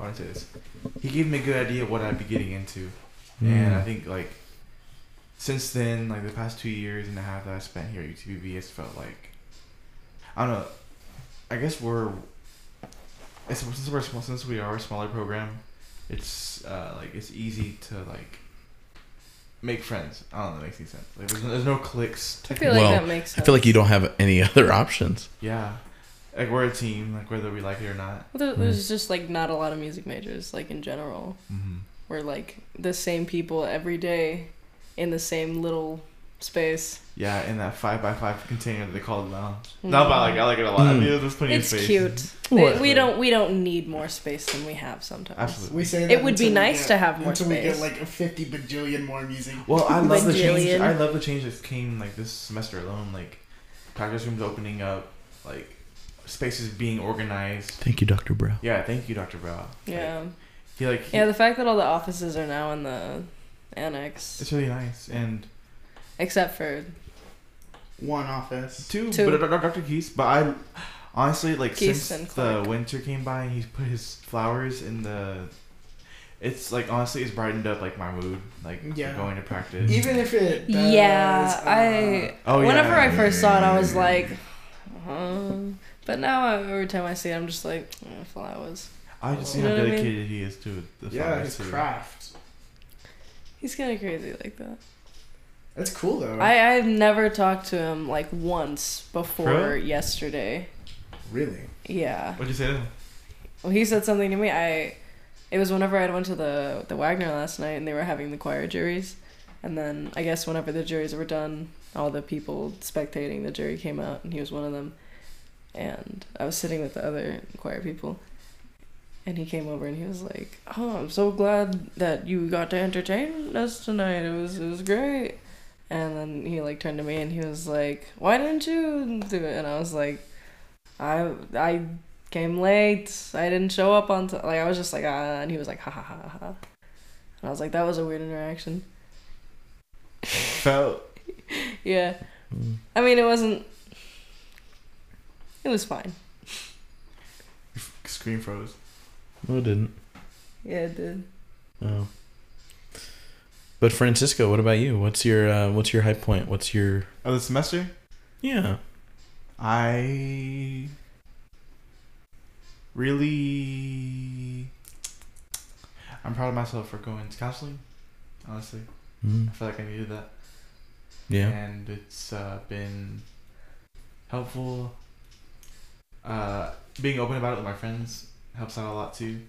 want to say this. He gave me a good idea of what I'd be getting into, and I think like. Since then, like the past 2.5 years that I spent here at UTBB, it's felt like, I don't know, I guess since we are a smaller program, it's like it's easy to like make friends. I don't know, that makes any sense. Like there's no cliques. I feel like that makes sense. I feel like you don't have any other options. Yeah, like we're a team, like whether we like it or not. Well, there's just like not a lot of music majors, like in general. Mm-hmm. We're like the same people every day. In the same little space. Yeah, in that 5x5 container that they call the lounge. No, but I like it a lot. There's plenty of space. It's cute. We don't need more space than we have sometimes. Absolutely. We say that it would be nice to have more space. Until we get like a 50 bajillion more music. Well, I love the change. I love the change that came like this semester alone. Like practice rooms opening up, like spaces being organized. Thank you, Dr. Brow. Yeah, thank you, Dr. Brow. Yeah. Like, the fact that all the offices are now in the annex. It's really nice, and except for one office, two. But Dr. Keist. But I honestly like Keist since the winter came by, and he put his flowers in the It's like, honestly, it's brightened up like my mood, like going to practice. Even if it does, whenever I first saw it, I was like, but now every time I see it, I'm just like, flowers. I just see how dedicated he is to the flowers. Yeah, his craft. He's kind of crazy like that. That's cool though. I've never talked to him like once before yesterday. Really? Yeah. What'd you say to him? Well, he said something to me. It was whenever I went to the Wagner last night and they were having the choir juries. And then I guess whenever the juries were done, all the people spectating the jury came out and he was one of them. And I was sitting with the other choir people. And he came over and he was like, "Oh, I'm so glad that you got to entertain us tonight. It was great." And then he like turned to me and he was like, "Why didn't you do it?" And I was like, "I came late. I didn't show up on time." Like I was just like, "Ah," and he was like, "Ha ha ha ha." And I was like, "That was a weird interaction." Felt. Yeah, I mean, it wasn't. It was fine. Screen froze. No, it didn't. Yeah, it did. Oh. But Francisco, what about you? What's your high point? What's your the semester? Yeah. I really, I'm proud of myself for going to counseling. Honestly, I feel like I needed that. Yeah. And it's been helpful. Being open about it with my friends helps out a lot too.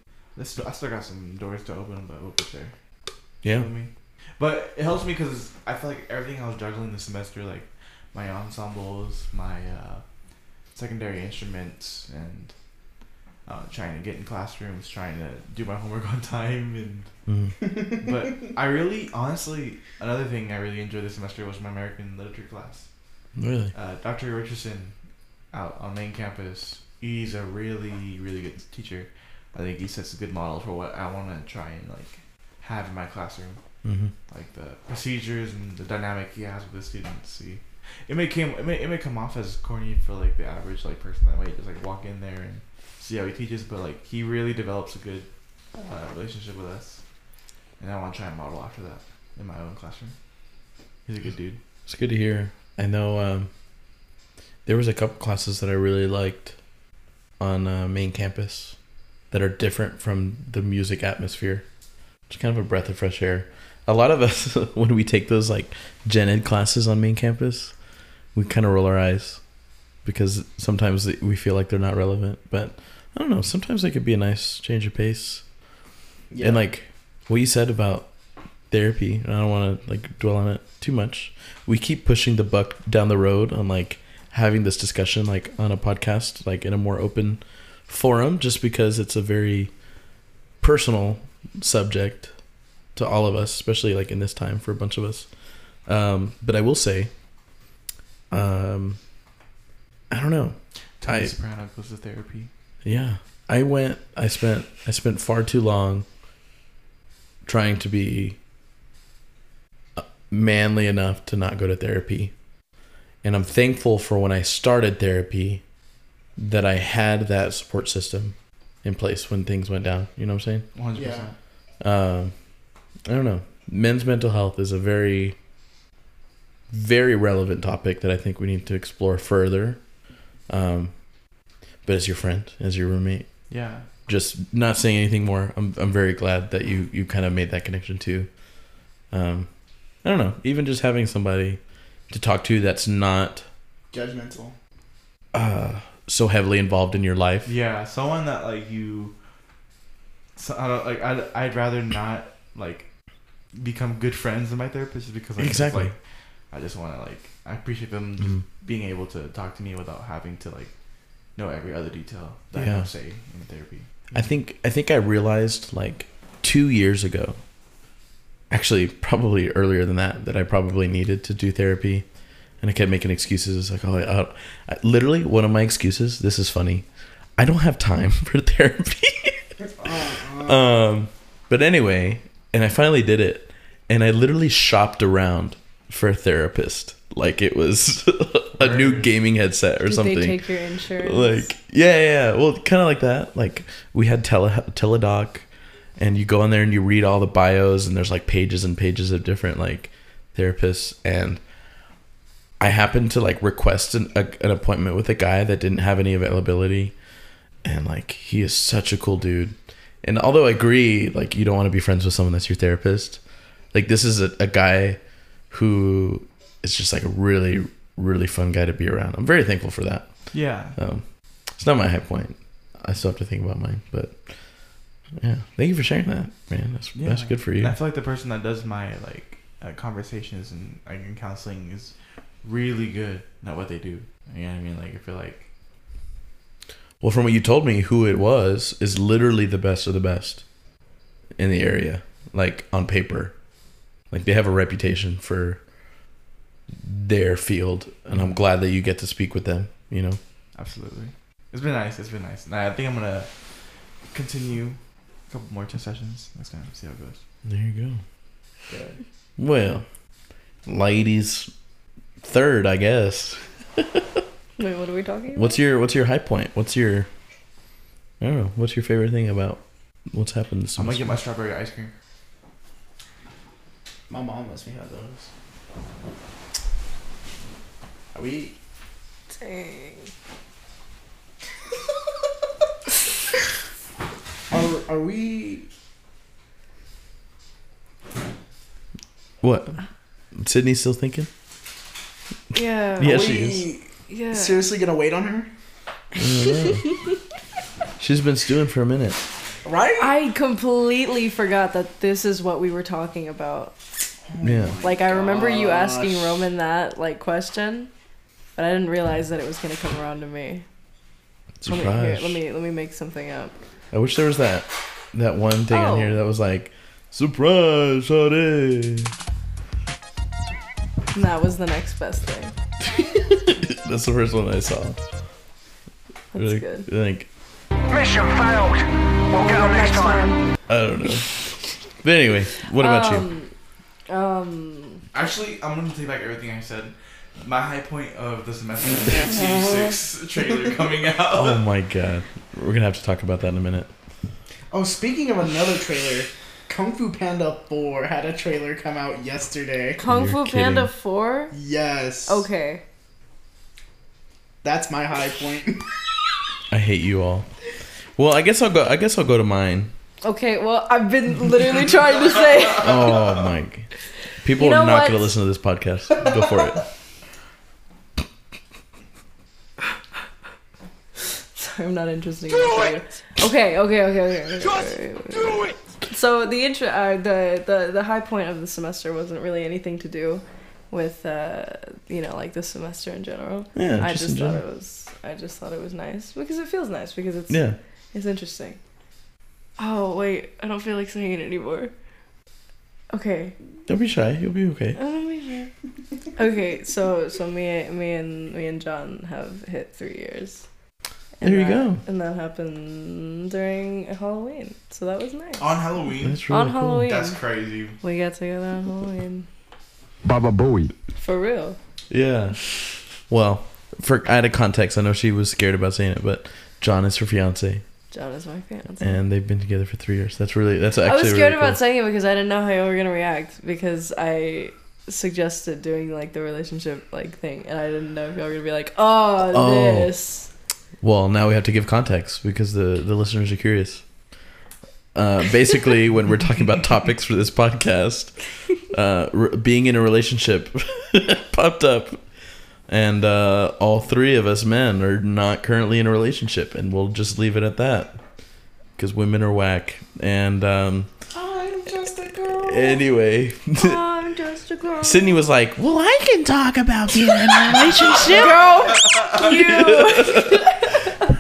I still got some doors to open, but we'll get there. Yeah. You know what I mean? But it helps me because I feel like everything I was juggling this semester, like my ensembles, my secondary instruments, and trying to get in classrooms, trying to do my homework on time, and but I really, honestly, another thing I really enjoyed this semester was my American literature class. Really? Dr. Richardson out on main campus. He's a really, really good teacher. I think he sets a good model for what I want to try and like have in my classroom, like the procedures and the dynamic he has with the students. It may come off as corny for like the average like person that might just like walk in there and see how he teaches, but like he really develops a good relationship with us, and I want to try and model after that in my own classroom. He's a good dude. It's good to hear. I know there was a couple classes that I really liked on main campus that are different from the music atmosphere. It's kind of a breath of fresh air. A lot of us, when we take those like gen ed classes on main campus, we kind of roll our eyes because sometimes we feel like they're not relevant. But I don't know, sometimes they could be a nice change of pace. Yeah. And like what you said about therapy, and I don't want to like dwell on it too much. We keep pushing the buck down the road on like having this discussion like on a podcast, like in a more open forum, just because it's a very personal subject to all of us, especially like in this time for a bunch of us. But I will say, I don't know. Tony Soprano goes to therapy. Yeah, I spent far too long trying to be manly enough to not go to therapy. And I'm thankful for when I started therapy that I had that support system in place when things went down. You know what I'm saying? 100%. Yeah. I don't know. Men's mental health is a very, very relevant topic that I think we need to explore further. But as your friend, as your roommate. Yeah. Just not saying anything more. I'm very glad that you kind of made that connection too. I don't know. Even just having somebody to talk to that's not judgmental, so heavily involved in your life. Yeah, someone that like you. So I don't like. I'd rather not like become good friends with my therapist because like, exactly. Just, like, I just want to like. I appreciate them just being able to talk to me without having to like know every other detail that I don't say in therapy. I think I realized like 2 years ago. Actually, probably earlier than that I probably needed to do therapy, and I kept making excuses. Like, literally one of my excuses. This is funny. I don't have time for therapy. But anyway, and I finally did it, and I literally shopped around for a therapist. Like it was a new gaming headset or something. Did they take your insurance? Like, yeah. Well, kind of like that. Like we had teledoc. And you go in there and you read all the bios, and there's like pages and pages of different like therapists. And I happened to like request an appointment with a guy that didn't have any availability. And like, he is such a cool dude. And although I agree, like, you don't want to be friends with someone that's your therapist, like, this is a guy who is just like a really, really fun guy to be around. I'm very thankful for that. Yeah. It's not my high point. I still have to think about mine, but yeah. Thank you for sharing that, man. That's good for you. And I feel like the person that does my like conversations and like in counseling is really good at what they do. You know what I mean? Like, I feel like, well, from what you told me, who it was is literally the best of the best in the area, like on paper. Like, they have a reputation for their field, and I'm glad that you get to speak with them, you know? Absolutely. It's been nice. And I think I'm going to continue a couple more 10 sessions next time, see how it goes. There you go. Good. Well, ladies, third, I guess. Wait, what are we talking about? What's your high point? I don't know. What's your favorite thing about what's happened this semester? I'm going to get my strawberry ice cream. My mom lets me have those. Are we? Dang. Are we? What? Sydney's still thinking? Yeah. Yeah, she is. Yeah. Seriously gonna wait on her? She's been stewing for a minute. Right? I completely forgot that this is what we were talking about. Yeah. Like, I remember you asking Roman that like question, but I didn't realize that it was gonna come around to me. Surprise. Let me make something up. I wish there was that one thing on here that was like, surprise, honey. And that was the next best thing. That's the first one I saw. That's good. Like, mission failed. We'll get on next time. I don't know. But anyway, what about you? Actually, I'm going to take back everything I said. My high point of the semester is the GTA 6 trailer coming out. Oh my god. We're going to have to talk about that in a minute. Oh, speaking of another trailer, Kung Fu Panda 4 had a trailer come out yesterday. Panda 4? Yes. Okay. That's my high point. I hate you all. Well, I guess I'll go to mine. Okay, well, I've been literally trying to say. Oh my. People are not going to listen to this podcast. Go for it. I'm not interested. Do it. Okay. Just do it. So the high point of the semester wasn't really anything to do with like this semester in general. Yeah, I just thought it was nice because it feels nice because it's interesting. Oh wait, I don't feel like saying it anymore. Okay. Don't be shy. You'll be okay. I'll be shy. Okay, so me and John have hit 3 years. And there you go. And that happened during Halloween. So that was nice. On Halloween? That's really cool. Halloween. That's crazy. We got together on Halloween. Baba Booey. For real. Yeah. Well, for out of context, I know she was scared about saying it, but John is her fiancé. John is my fiancé. And they've been together for 3 years. That's actually I was scared about saying it because I didn't know how you were going to react because I suggested doing like the relationship like thing and I didn't know if y'all were going to be like, oh, this. Well, now we have to give context because the listeners are curious. Basically, when we're talking about topics for this podcast, being in a relationship popped up. And all three of us men are not currently in a relationship. And we'll just leave it at that because women are whack. And I'm just a girl. Anyway. I'm just a girl. Sydney was like, well, I can talk about being in a relationship. Girl, you.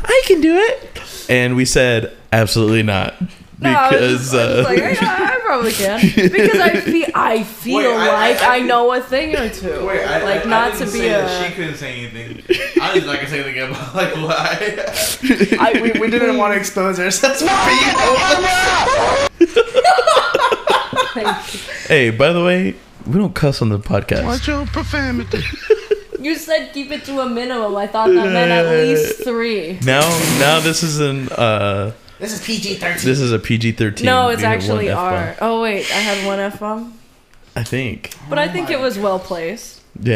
I can do it. And we said, absolutely not. Because I probably can. Because I know a thing or two. Wait, I not to be a. She couldn't say anything. I was not gonna say anything about like why. We didn't want to expose ourselves for being over. Hey, by the way, we don't cuss on the podcast. Watch your profanity. You said keep it to a minimum. I thought that meant at least 3. Now this is an This is PG-13. This is a PG-13. No, it's actually R. Oh, wait. I had one F-bomb? I think. But I think it was well placed. Yeah.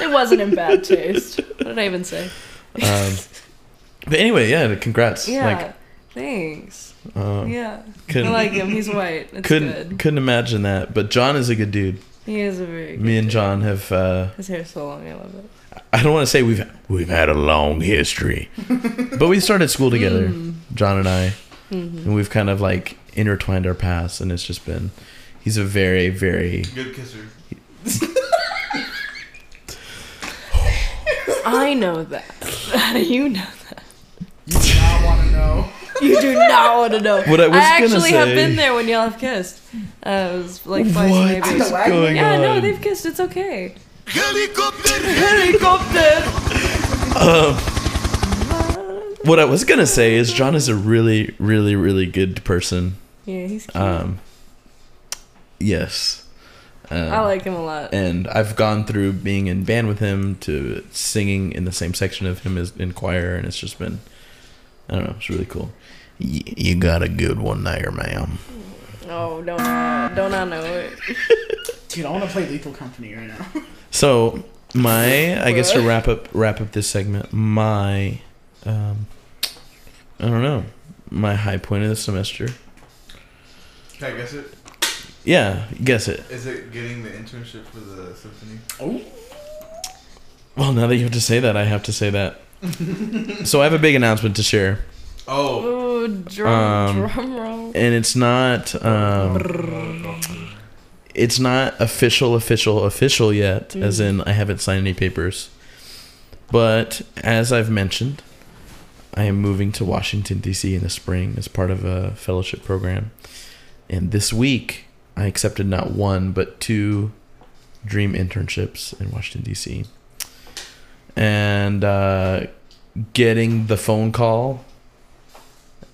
It wasn't in bad taste. What did I even say? But anyway, yeah, congrats. Yeah, thanks. Yeah. I like him. He's white. It's good. Couldn't imagine that. But John is a good dude. He is a very good dude. Me and John have... his hair's so long. I love it. I don't want to say we've had a long history, but we started school together, John and I, and we've kind of like intertwined our paths, and it's just been. He's a very, very good kisser. I know that. How do you know that? You do not want to know. You do not want to know. What I actually have been there when y'all have kissed. It was like twice, maybe. What's going on? Yeah, no, they've kissed. It's okay. Helicopter! What I was gonna say is John is a really, really, really good person. Yeah, he's cute. Yes. I like him a lot. And I've gone through being in band with him to singing in the same section of him as in choir, and it's just been, I don't know, it's really cool. You got a good one there, ma'am. Oh, don't I know it. Dude, I want to play Lethal Company right now. So I guess to wrap up this segment, my I don't know, my high point of the semester. Can I guess it? Yeah, guess it. Is it getting the internship for the symphony? Oh. Well, now that you have to say that, I have to say that. So I have a big announcement to share. Oh. Ooh, drum roll. And it's not. It's not official yet, as in I haven't signed any papers. But as I've mentioned, I am moving to Washington, D.C. in the spring as part of a fellowship program. And this week, I accepted not one, but two dream internships in Washington, D.C. And getting the phone call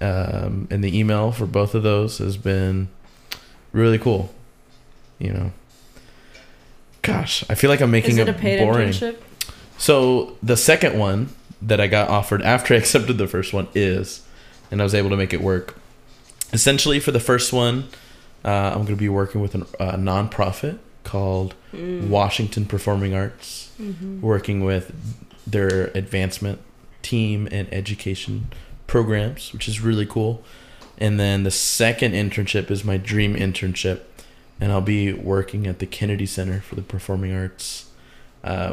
and the email for both of those has been really cool. You know, gosh, I feel like I'm making it a paid boring internship? So the second one that I got offered after I accepted the first one is, and I was able to make it work. Essentially, for the first one, I'm going to be working with a nonprofit called Washington Performing Arts, working with their advancement team and education programs, which is really cool. And then the second internship is my dream internship. And I'll be working at the Kennedy Center for the Performing Arts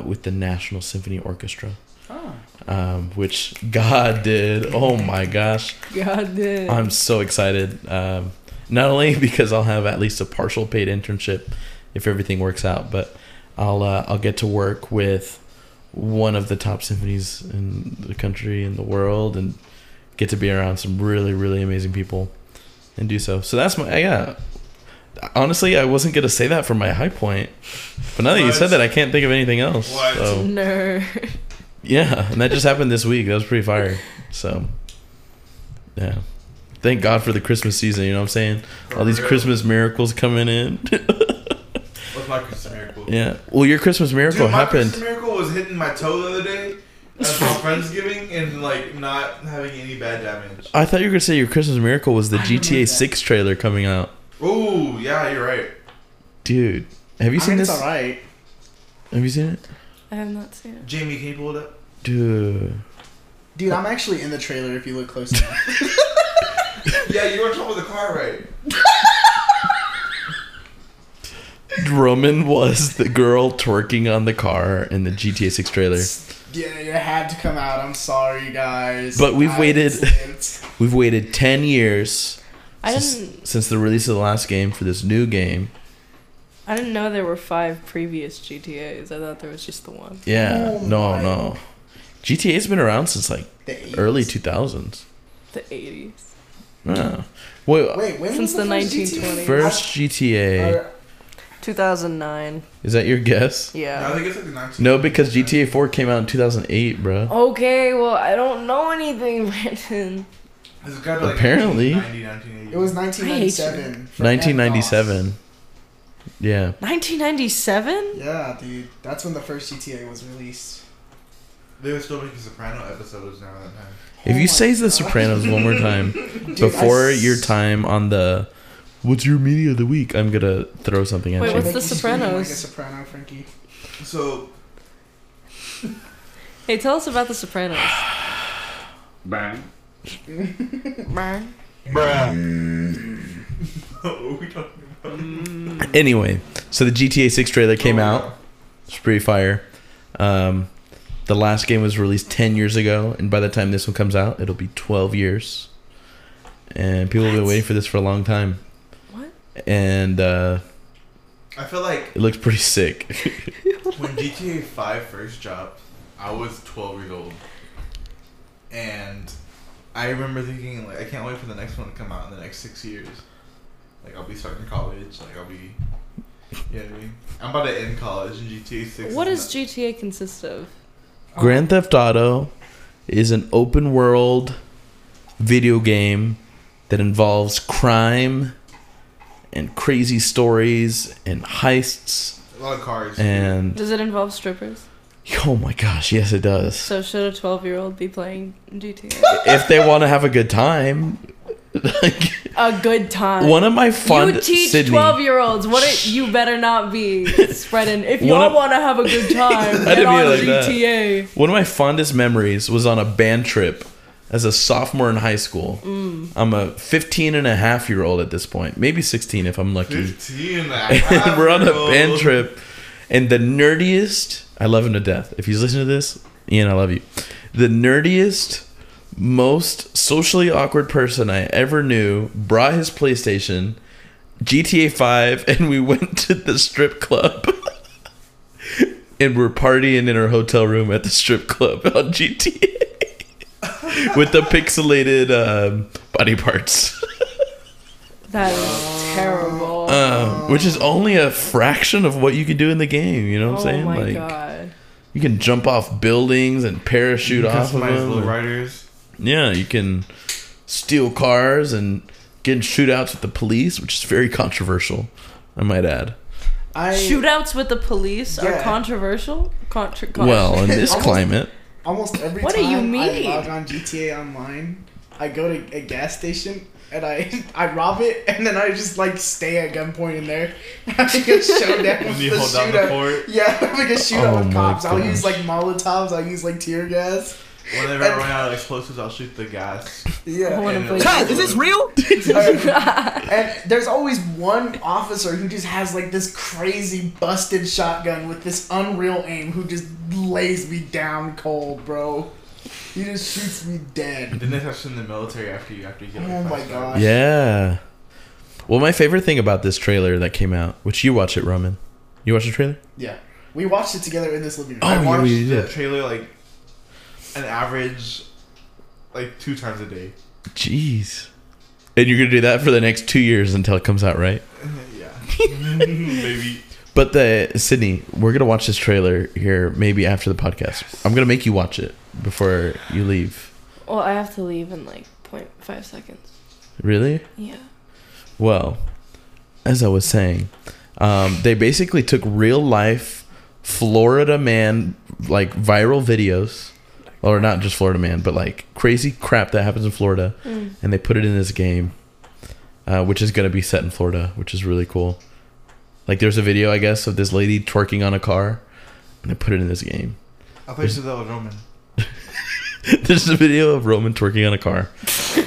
with the National Symphony Orchestra, which God did. Oh, my gosh. God did. I'm so excited. Not only because I'll have at least a partial paid internship if everything works out, but I'll get to work with one of the top symphonies in the country and the world and get to be around some really, really amazing people and do so. So that's my... Yeah. Honestly, I wasn't going to say that for my high point. But now that you said that, I can't think of anything else. What? So. Nerd. Yeah, and that just happened this week. That was pretty fire. So, yeah. Thank God for the Christmas season, you know what I'm saying? All these Christmas miracles coming in. What's my Christmas miracle? Yeah. Well, your Christmas miracle happened. My Christmas miracle was hitting my toe the other day. That's my Friendsgiving and, like, not having any bad damage. I thought you were going to say your Christmas miracle was the GTA 6 trailer coming out. Oh, yeah, you're right. Dude, have you seen this? It's all right. Have you seen it? I have not seen it. Jamie, can you pull it up? Dude, I'm actually in the trailer if you look close enough. Yeah, you were in trouble with the car, right? Roman was the girl twerking on the car in the GTA 6 trailer. Yeah, it had to come out. I'm sorry, guys. But we've waited 10 years... Since the release of the last game for this new game. I didn't know there were 5 previous GTAs. I thought there was just the one. Yeah, no. GTA's been around since like the early 2000s. The 80s. No. Wait, when since was the 1920s? First GTA. 2009. Is that your guess? Yeah. No, I think it's like the 1920s. No, because GTA 4 came out in 2008, bro. Okay, well, I don't know anything, Brandon. Apparently, like 1990, it was 1997. 1997. Yeah. 1997? Yeah, dude. That's when the first GTA was released. They were still making Soprano episodes now at that time. If you say The Sopranos one more time before your time on the what's your media of the week, I'm gonna throw something at you. Wait, what's The Sopranos? Like a soprano, Frankie. So, hey, tell us about The Sopranos. Bang. Bang. Bang. What were we talking about? Anyway, so the GTA 6 trailer came out. It's pretty fire. The last game was released 10 years ago, and by the time this one comes out, it'll be 12 years. And people have been waiting for this for a long time. What? And I feel like it looks pretty sick. When GTA 5 first dropped, I was 12 years old. And I remember thinking, like, I can't wait for the next one to come out in the next 6 years. Like, I'll be starting college. Like, I'll be... You know what I mean? I'm about to end college in GTA 6. What does GTA consist of? Grand Theft Auto is an open world video game that involves crime and crazy stories and heists. A lot of cars. And does it involve strippers? Oh my gosh, yes it does. So should a 12-year-old be playing GTA? If they want to have a good time. Like, a good time. One of my fond... You teach Sydney. 12-year-olds what it, you better not be spreading. If y'all want to have a good time, get on like GTA. That. One of my fondest memories was on a band trip as a sophomore in high school. Mm. I'm a 15-and-a-half-year-old at this point. Maybe 16 if I'm lucky. 15-and-a-half-year-old. We're on a band trip. And the nerdiest... I love him to death. If he's listening to this, Ian, I love you. The nerdiest... most socially awkward person I ever knew brought his PlayStation, GTA 5, and we went to the strip club. And we're partying in our hotel room at the strip club on GTA with the pixelated body parts. That is terrible. Which is only a fraction of what you could do in the game, you know what I'm saying? Oh my God. You can jump off buildings and parachute off of them. You can customize little riders. Yeah, you can steal cars and get in shootouts with the police, which is very controversial, I might add. Shootouts with the police are controversial? Well, in this climate. Almost every time I log on GTA Online, I go to a gas station and I rob it, and then I just like stay at gunpoint in there. I get showdown with the shootout. Yeah, like a shootout with cops. Gosh. I'll use like Molotovs, I'll use like tear gas. Whenever I run out of explosives, I'll shoot the gas. Yeah. Cuz, is this real? And there's always one officer who just has like this crazy busted shotgun with this unreal aim who just lays me down cold, bro. He just shoots me dead. Then they have to in the military after you get like oh my gosh. Yeah. Well, my favorite thing about this trailer that came out, which you watch it, Roman. You watch the trailer? Yeah. We watched it together in this living room. Oh, I watched the trailer like an average, like 2 times a day. Jeez. And you're going to do that for the next 2 years until it comes out, right? Yeah. Maybe. But Sydney, we're going to watch this trailer here maybe after the podcast. Yes. I'm going to make you watch it before you leave. Well, I have to leave in like 0.5 seconds. Really? Yeah. Well, as I was saying, they basically took real life Florida man, like viral videos. Or not just Florida Man, but like crazy crap that happens in Florida. Mm. And they put it in this game, which is going to be set in Florida, which is really cool. Like there's a video, I guess, of this lady twerking on a car. And they put it in this game. I thought you said that was Roman. There's a video of Roman twerking on a car.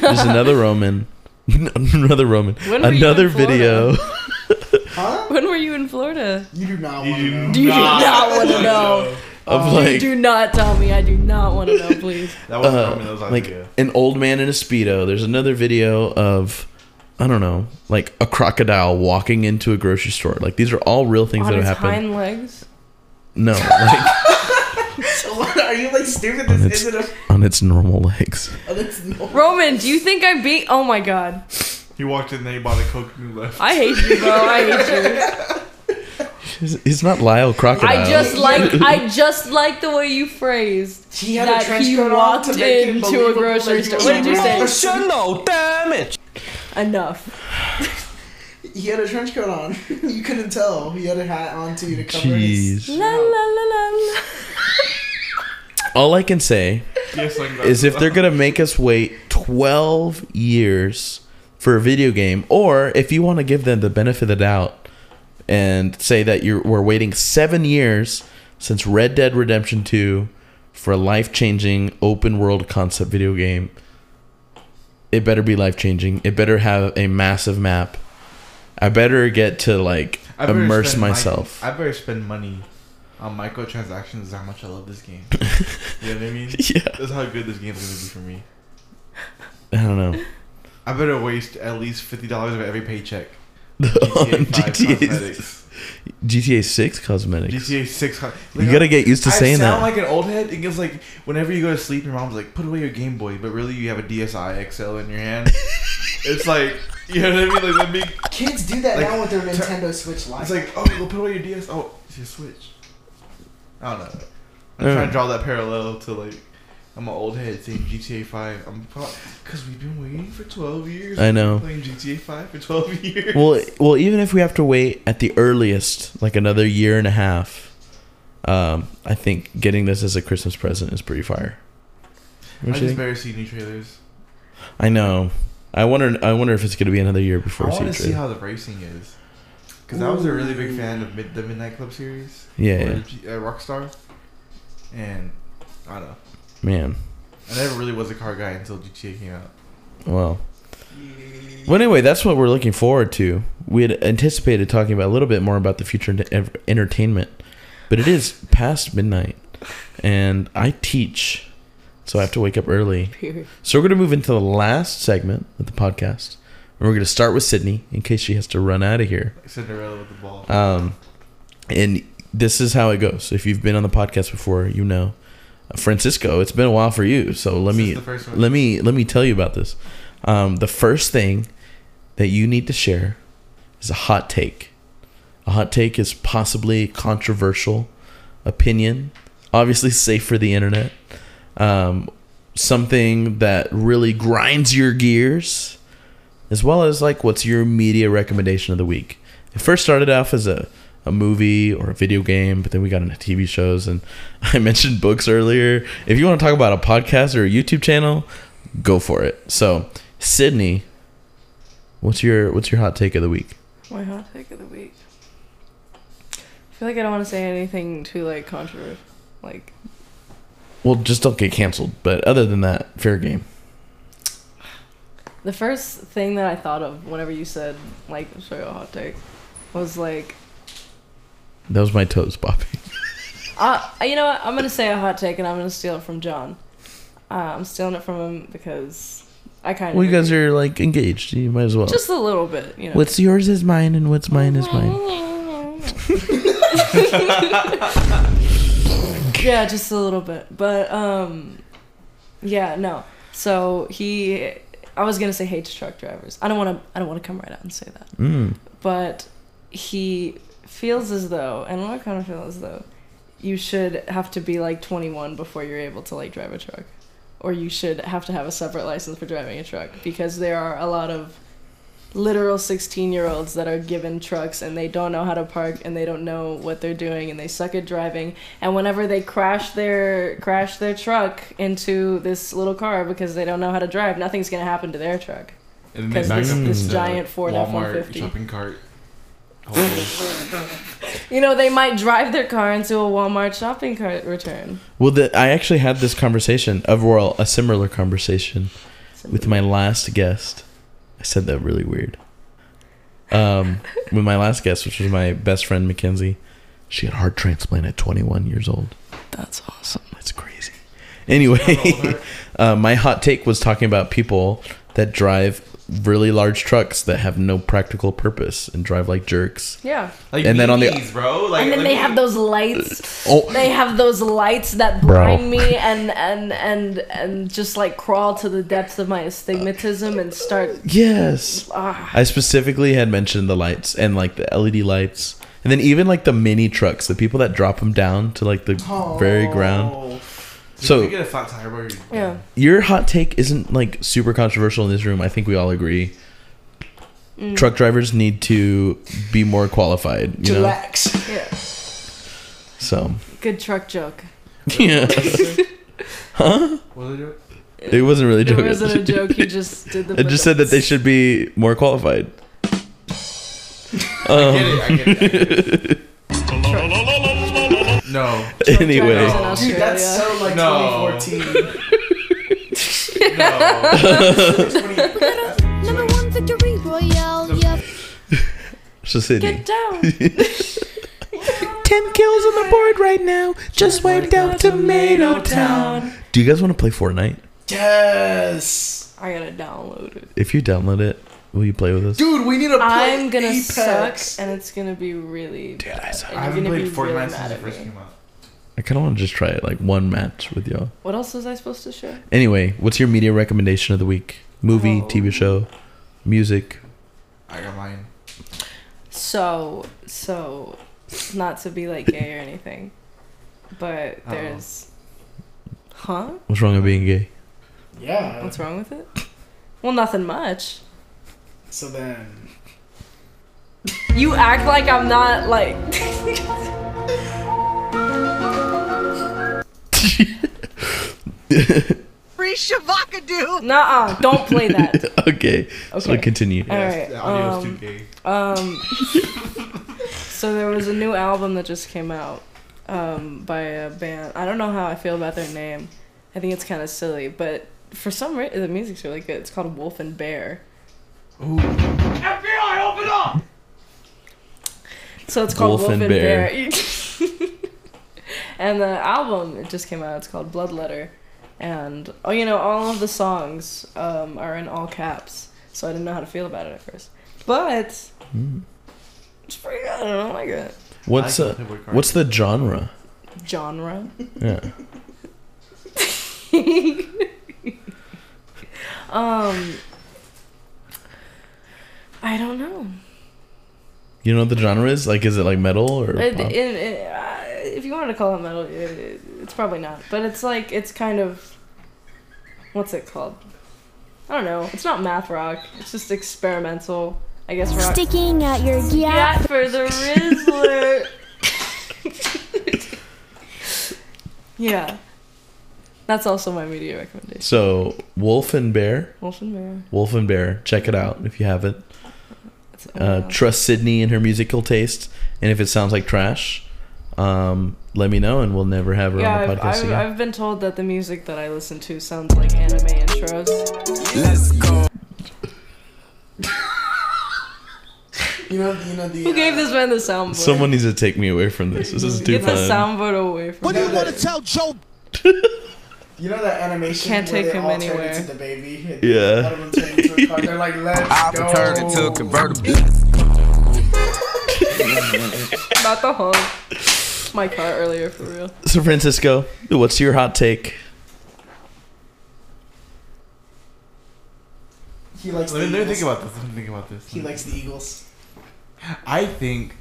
There's another Roman. Another Roman. Another video. Huh? When were you in Florida? You do not want to know. Do not tell me. I do not want to know, please. That wasn't Roman. That was like video. An old man in a Speedo. There's another video of, I don't know, like a crocodile walking into a grocery store. Like these are all real things that have happened. On his hind legs? No. Like, are you like stupid? This isn't on its normal legs. Roman, do you think I beat? Oh my God. He walked in there, he bought a Coke and left. I hate you, bro. I hate you. He's not Lyle Crocodile. I just like the way you phrased he had that a trench coat he walked into a grocery store. What did you say? Emotional damage. Enough. He had a trench coat on. You couldn't tell. He had a hat on too to cover his. La la la la. All I can say is if they're going to make us wait 12 years for a video game, or if you want to give them the benefit of the doubt and say that we're waiting 7 years since Red Dead Redemption 2 for a life-changing open-world concept video game, it better be life-changing. It better have a massive map. I better get to, like, immerse myself. I better spend money on microtransactions. Is how much I love this game. You know what I mean? Yeah. That's how good this game is going to be for me. I don't know. I better waste at least $50 of every paycheck. GTA 6 cosmetics. GTA 6. Like, you gotta get used to saying that. I sound like an old head. It gets like whenever you go to sleep, your mom's like, "Put away your Game Boy," but really you have a DSi XL in your hand. It's like, you know what I mean? Like, kids do that like, now with their Nintendo Switch Lite. It's like, oh, go put away your DS. Oh, it's your Switch. I don't know. I'm trying to draw that parallel to like, I'm an old head saying GTA 5. Because we've been waiting for 12 years. I know. Playing GTA 5 for 12 years. Well, even if we have to wait at the earliest, like another year and a half, I think getting this as a Christmas present is pretty fire. I just better see new trailers. I know. I wonder if it's going to be another year before I see a trailer. I want to see how the racing is. Because I was a really big fan of the Midnight Club series. Yeah. Rockstar. And I don't know. Man, I never really was a car guy until GTA came out. Well, anyway, that's what we're looking forward to. We had anticipated talking about a little bit more about the future entertainment, but it is past midnight, and I teach, so I have to wake up early. So we're going to move into the last segment of the podcast, and we're going to start with Sydney in case she has to run out of here. Cinderella with the ball. And this is how it goes. If you've been on the podcast before, you know. Francisco, it's been a while for you, so let me tell you about this. The first thing that you need to share is a hot take. A hot take is possibly a controversial opinion, obviously safe for the internet. Something that really grinds your gears, as well as like what's your media recommendation of the week. It first started off as a movie or a video game, but then we got into TV shows, and I mentioned books earlier. If you want to talk about a podcast or a YouTube channel, go for it. So, Sydney, what's your hot take of the week? My hot take of the week. I feel like I don't want to say anything too like controversial, like. Well, just don't get canceled. But other than that, fair game. The first thing that I thought of whenever you said like show your hot take was like. That was my toes popping. You know what? I'm going to say a hot take, and I'm going to steal it from John. I'm stealing it from him because I kind of... Well, you guys are, like, engaged. You might as well. Just a little bit, you know. What's yours is mine, and what's mine is mine. Yeah, just a little bit. But, yeah, no. So, I was going to say hates truck drivers. I don't want to come right out and say that. But he... feels as though, and I kind of feel as though, you should have to be like 21 before you're able to like drive a truck, or you should have to have a separate license for driving a truck, because there are a lot of literal 16-year-olds that are given trucks and they don't know how to park and they don't know what they're doing and they suck at driving, and whenever they crash their truck into this little car because they don't know how to drive, nothing's gonna happen to their truck because this giant Ford F-150 shopping cart. You know, they might drive their car into a Walmart shopping cart return. Well, I actually had this conversation, a similar conversation with my last guest. I said that really weird. With my last guest, which was my best friend, Mackenzie. She had heart transplant at 21 years old. That's awesome. That's crazy. Anyway, my hot take was talking about people that drive really large trucks that have no practical purpose and drive like jerks. Yeah. Like and BBs, then on the bro, like, and then they have those lights. Oh. They have those lights that blind me and just like crawl to the depths of my astigmatism and start. Yes. I specifically had mentioned the lights and like the LED lights, and then even like the mini trucks, the people that drop them down to like the very ground. So you get a flat tire where your hot take isn't like super controversial in this room. I think we all agree. Truck drivers need to be more qualified. You Relax. Know? Yeah. So. Good truck joke. Yeah. Huh? Was it a joke? It wasn't really a joke. It wasn't a joke. He just did the push-ups. It just said that they should be more qualified. I get it. No. Anyway. No. Dude, that's so like 2014. No. Number one victory royale. Yep. So Sydney. Get down. 10 kills on the board right now. Just wiped out Tomato Town. Do you guys want to play Fortnite? Yes. I gotta download it. If you download it, will you play with us? Dude, we need to play I'm gonna Apex. Suck, and it's gonna be really bad. Dude, I haven't played Fortnite really since it first came out. I kind of want to just try it, like one match with y'all. What else was I supposed to share? Anyway, what's your media recommendation of the week? Movie, TV show, music. I got mine. So, not to be like gay or anything, but there's... Huh? What's wrong with being gay? Yeah. What's wrong with it? Well, nothing much. So then... You act like I'm not, like... Free shavakadoo! Nuh-uh, don't play that. Okay, so continue. Alright, the audio's too gay. So there was a new album that just came out by a band. I don't know how I feel about their name. I think it's kind of silly, but for some reason, the music's really good. It's called Wolf and Bear. Ooh. FBI, open up! So it's called Wolf and Bear. And the album, it just came out, it's called Bloodletter. And, all of the songs are in all caps. So I didn't know how to feel about it at first. But, it's pretty good. I don't like it. What's the genre? Genre? Yeah. I don't know. You know what the genre is? Like, is it like metal or pop? If you wanted to call it metal, it's probably not. But it's like, it's kind of, what's it called? I don't know. It's not math rock. It's just experimental, I guess. Rock. Sticking out your gap for the Rizzler. Yeah. That's also my media recommendation. So, Wolf and Bear. Check it out if you haven't. Trust Sydney and her musical taste. And if it sounds like trash, let me know and we'll never have her on the podcast again. I've been told that the music that I listen to sounds like anime intros. Let's go. Who gave this man the soundboard? Someone needs to take me away from this. This is too fun. Get the soundboard away from me. What do you want to tell Joe? You know that animation? Can't take him anywhere. Into the baby. Yeah. They're like, let's go. I'll turn into a convertible. About the honk. My car earlier, for real. So, Francisco, what's your hot take? He likes the Eagles. Let me think about this. He likes the Eagles. I think.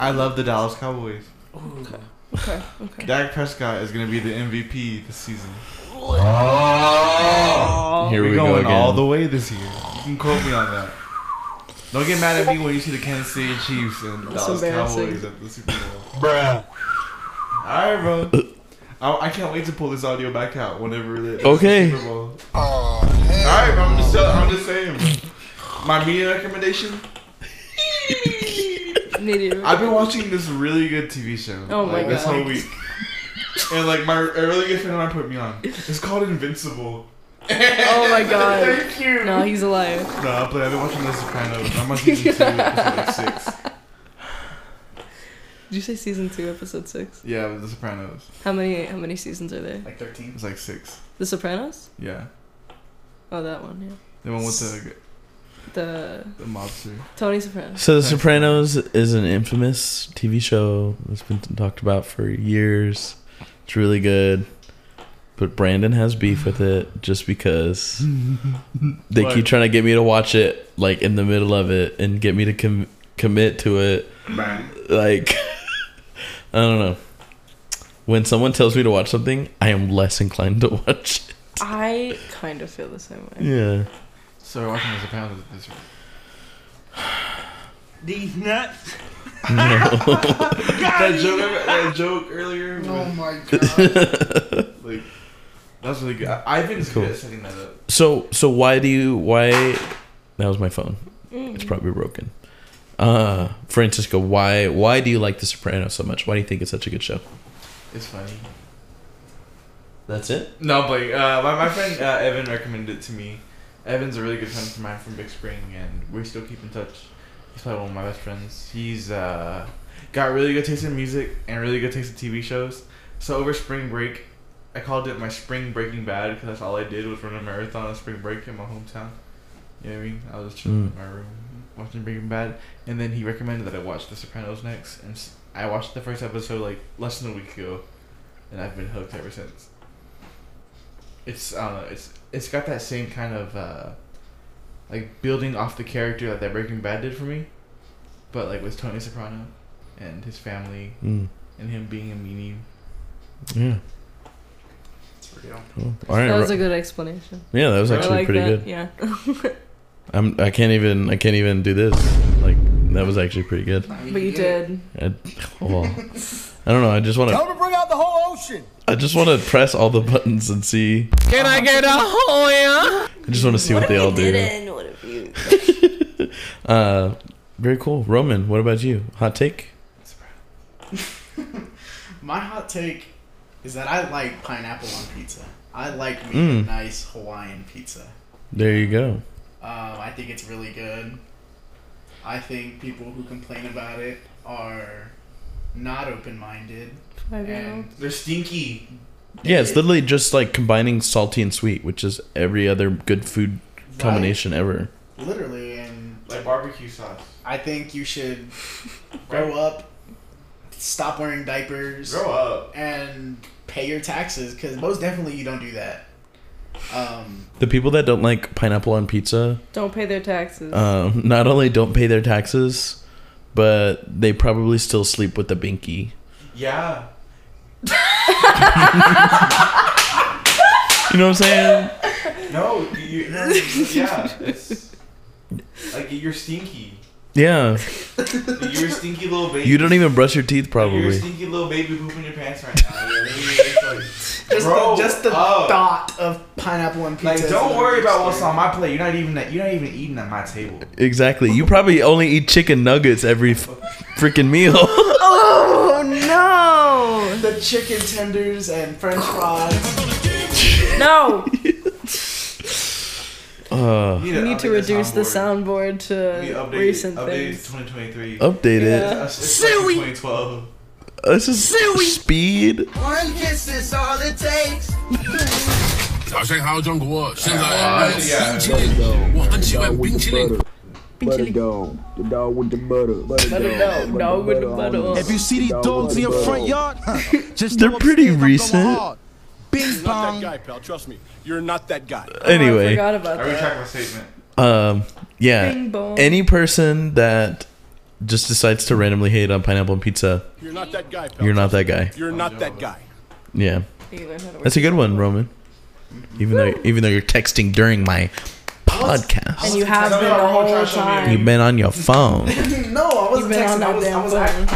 I love the Dallas Cowboys. Ooh. Okay. Dak Prescott is going to be the MVP this season. Oh! Here we go again. All the way this year. You can quote me on that. Don't get mad at me when you see the Kansas City Chiefs and Dallas Cowboys at the Super Bowl. Bruh. Alright, bro. I can't wait to pull this audio back out whenever it is. Okay. Super Bowl. Alright, bro. I'm just saying, bro. My media recommendation? I've been watching this really good TV show. Oh my god! This whole week, and a really good friend of mine put me on. It's called Invincible. Oh my god! Thank you. No, he's alive. No, but I've been watching The Sopranos. I'm on season 2, episode 6. Did you say season 2, episode 6? Yeah, with The Sopranos. How many seasons are there? Like 13. It's like 6. The Sopranos? Yeah. Oh, that one. Yeah. The one with the mobster. Tony Soprano. So The Sopranos is an infamous TV show that's been talked about for years. It's really good. But Brandon has beef with it just because they keep trying to get me to watch it like in the middle of it and get me to commit to it. Bang. Like, I don't know. When someone tells me to watch something, I am less inclined to watch it. I kind of feel the same way. Yeah. So we're watching this. These nuts. No. that joke earlier. Oh my god! Like that's really good. Ivan's cool. Good at setting that up. So why? That was my phone. It's probably broken. Francisco, why do you like The Sopranos so much? Why do you think it's such a good show? It's funny. That's it? No, but my friend Evan recommended it to me. Evan's a really good friend of mine from Big Spring, and we still keep in touch. He's probably one of my best friends. He's got really good taste in music and really good taste in TV shows. So over spring break, I called it my spring Breaking Bad because that's all I did was run a marathon on spring break in my hometown. You know what I mean? I was chilling in my room watching Breaking Bad, and then he recommended that I watch The Sopranos next, and I watched the first episode like less than a week ago, and I've been hooked ever since. It's I don't know. It's got that same kind of like building off the character that Breaking Bad did for me, but like with Tony Soprano and his family and him being a meanie. Yeah. It's real. Cool. All right. That was a good explanation. Yeah, that was actually pretty good. Yeah. I can't even do this. Like that was actually pretty good. But you did. I don't know. I just want to. Tell him to bring out the whole ocean. I just want to press all the buttons and see. Can I get a Hoya? I just want to see what they all do. What if you? Very cool, Roman. What about you? Hot take. My hot take is that I like pineapple on pizza. I like making nice Hawaiian pizza. There you go. I think it's really good. I think people who complain about it are not open-minded. And they're stinky. Yeah, it's literally just like combining salty and sweet, which is every other good food combination ever. Literally, and like barbecue sauce. I think you should grow up, stop wearing diapers, and pay your taxes because most definitely you don't do that. The people that don't like pineapple on pizza don't pay their taxes. Not only don't pay their taxes, but they probably still sleep with the binky. Yeah. You know what I'm saying? No, yeah. It's, like you're stinky. Yeah. You're a stinky little baby. You don't even brush your teeth, probably. You're a stinky little baby pooping your pants right now. Just the thought of pineapple and pizza. Like, don't worry about what's on my plate. You're not even eating at my table. Exactly. You probably only eat chicken nuggets every freaking meal. Oh no! The chicken tenders and French fries. No. You need to reduce the soundboard to recent things. 2023. Update it. Suey. 2012. This is Suey. Speed. One kiss is all it takes. Let it go. The dog with the butter. Let it go. Dog with the butter. If you see these dogs in your front yard, just they're pretty recent. Bing bong. Not that guy, pal. Trust me. You're not that guy. Anyway. I forgot about that. I retract my statement. Yeah. Bing bong. Any person that just decides to randomly hate on pineapple and pizza. You're not that guy, pal. You're not that guy. You're not that guy. Yeah. That's a good one, Roman. Even though you're texting during my podcast. And you have been the whole time. You've been on your phone. No, I wasn't texting. I was acting.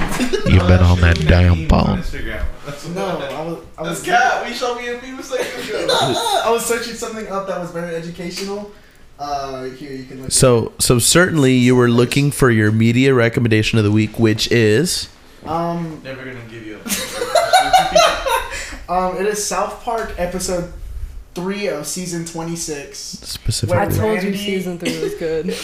You've been on that damn phone. I was searching something up that was very educational. Here you can look. So certainly you were looking for your media recommendation of the week, which is never gonna give you a it is South Park episode 3 of season 26. Specifically, I told you season 3 was good.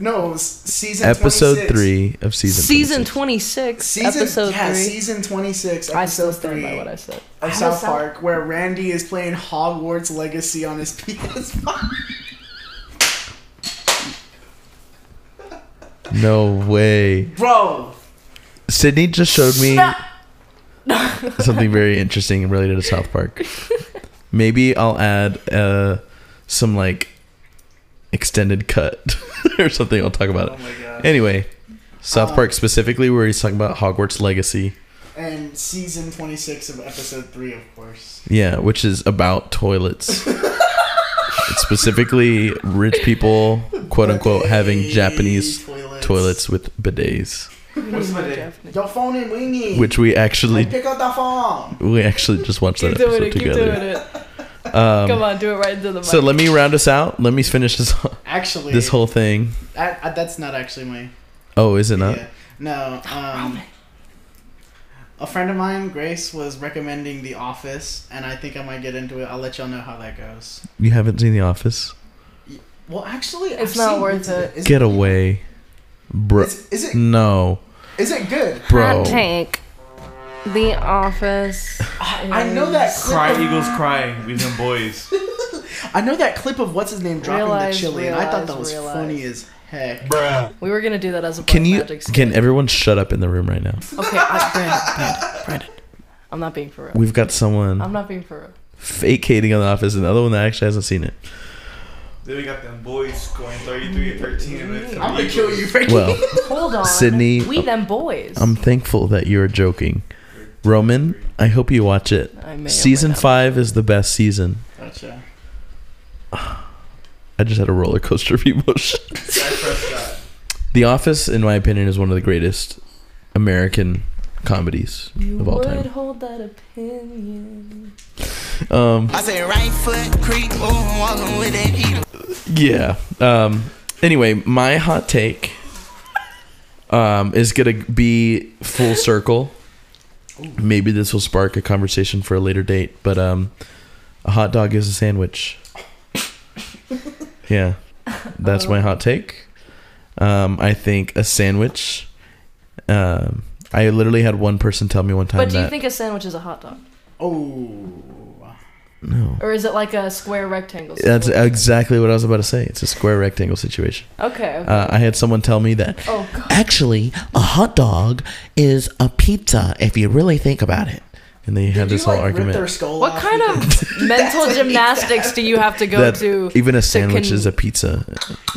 No, it was season episode 26. 3 of season 26. Season 26, episode 3. By what I said. Of South Park, where Randy is playing Hogwarts Legacy on his PS5. No way, bro. Sydney just showed me something very interesting and related to South Park. Maybe I'll add some like extended cut or something. I'll talk about it. My gosh. Anyway, South Park specifically, where he's talking about Hogwarts Legacy and season 26 of episode 3, of course. Yeah, which is about toilets. It's specifically rich people, quote unquote, having Japanese toilets with bidets. Don't phone in wingy. Which we actually pick up the phone. We actually just watched that episode together. Keep doing it. Come on, do it right into the mic. So let me round us out. Let me finish this. Actually, this whole thing. That's not actually my. Oh, is it not? Yeah. No. A friend of mine, Grace, was recommending The Office, and I think I might get into it. I'll let y'all know how that goes. You haven't seen The Office? Well, actually, it's not worth it. Get away, bro. Is it? No. Is it good, bro? Hot take. The Office. I know that clip. Cry Eagles crying. We've been boys. I know that clip of what's his name dropping the chili, and I thought that was funny as heck. Bruh. We were gonna do that as a magic scene. Can everyone shut up in the room right now? Okay, Brandon. I'm not being for real. We've got someone. I'm not being for real. Fake hating on The Office, and the other one that actually hasn't seen it. Then we got them boys scoring 33-13. I'm gonna kill you, Frankie. Well, hold on, Sydney. We them boys. I'm thankful that you're joking. Roman, I hope you watch it. Season 5 is the best season. Gotcha. I just had a roller coaster of emotions. The Office, in my opinion, is one of the greatest American comedies of all time. You would hold that opinion. I say right foot creep, walking with it. Yeah. Anyway, my hot take is gonna be full circle. Maybe this will spark a conversation for a later date, but a hot dog is a sandwich. Yeah, that's my hot take. I think a sandwich. I literally had one person tell me one time. But do you think a sandwich is a hot dog? Oh no. Or is it like a square rectangle situation? That's exactly what I was about to say. It's a square rectangle situation. Okay. I had someone tell me that. Oh, God. Actually, a hot dog is a pizza if you really think about it. And they had this whole argument. What kind of mental gymnastics do you have to go to? Even a sandwich is a pizza.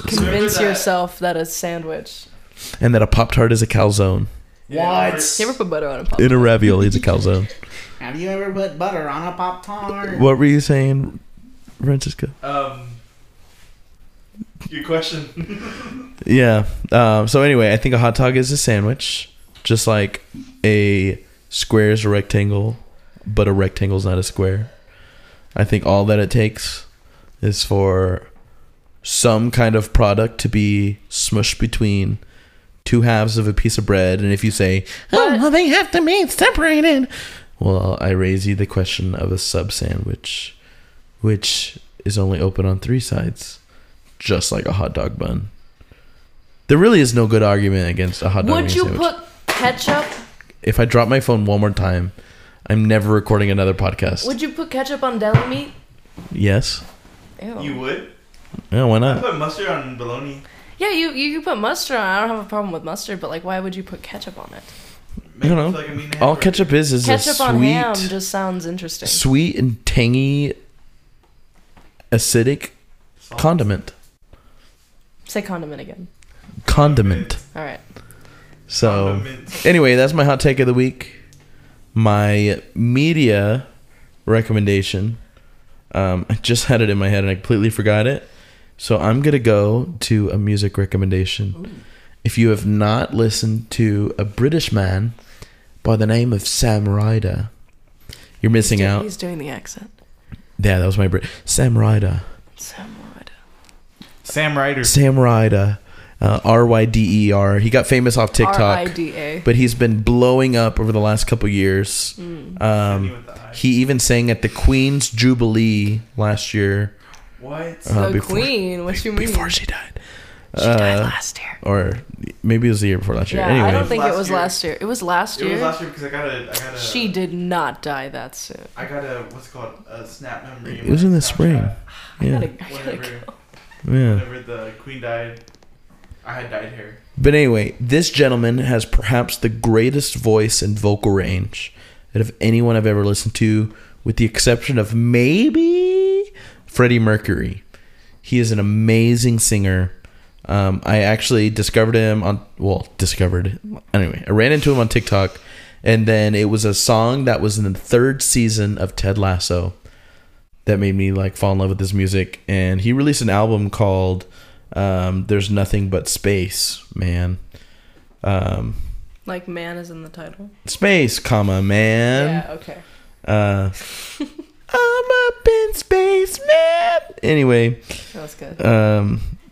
Convince yourself that a sandwich. And that a Pop-Tart is a calzone. What? You ever put butter on a Pop-Tart? In a ravioli, it's a calzone. Have you ever put butter on a Pop-Tart? What were you saying, Francisco? Good question. Yeah. So anyway, I think a hot dog is a sandwich, just like a square is a rectangle, but a rectangle is not a square. I think all that it takes is for some kind of product to be smushed between two halves of a piece of bread, and if you say, "Oh, well, they have to be separated," well, I raise you the question of a sub sandwich, which is only open on three sides, just like a hot dog bun. There really is no good argument against a hot dog sandwich. Would you put ketchup? If I drop my phone one more time, I'm never recording another podcast. Would you put ketchup on deli meat? Yes. Ew. You would? Yeah, why not? I put mustard on bologna. Yeah, you can put mustard on. I don't have a problem with mustard, but like, why would you put ketchup on it? I don't know. Like all ketchup is ketchup a sweet... Ketchup on ham just sounds interesting. Sweet and tangy, acidic condiment. Say condiment again. Condiment. All right. So, anyway, that's my hot take of the week. My media recommendation. I just had it in my head and I completely forgot it. So I'm going to go to a music recommendation. Ooh. If you have not listened to a British man by the name of Sam Ryder, you're missing out. He's doing the accent. Yeah, that was my Sam Ryder. Sam Ryder. Sam Ryder. Sam Ryder. R-Y-D-E-R. He got famous off TikTok. R-I-D-A. But he's been blowing up over the last couple years. Mm. He even sang at the Queen's Jubilee last year. What? Queen? What you mean? Before she died. She died last year. Or maybe it was the year before last year. Yeah, anyway. I don't think it was last year. It was last year. It was last year because I got a... She did not die that soon. I got a, what's it called, a snap memory. It was in the spring. Yeah. Whenever the Queen died, I had dyed hair. But anyway, this gentleman has perhaps the greatest voice and vocal range that of anyone I've ever listened to, with the exception of maybe Freddie Mercury. He is an amazing singer. I actually discovered him on... Well, discovered. Anyway, I ran into him on TikTok. And then it was a song that was in the third season of Ted Lasso that made me like fall in love with his music. And he released an album called There's Nothing But Space, man. Like man is in the title? Space, comma, man. Yeah, okay. I'm up in space, man. Anyway. That was good.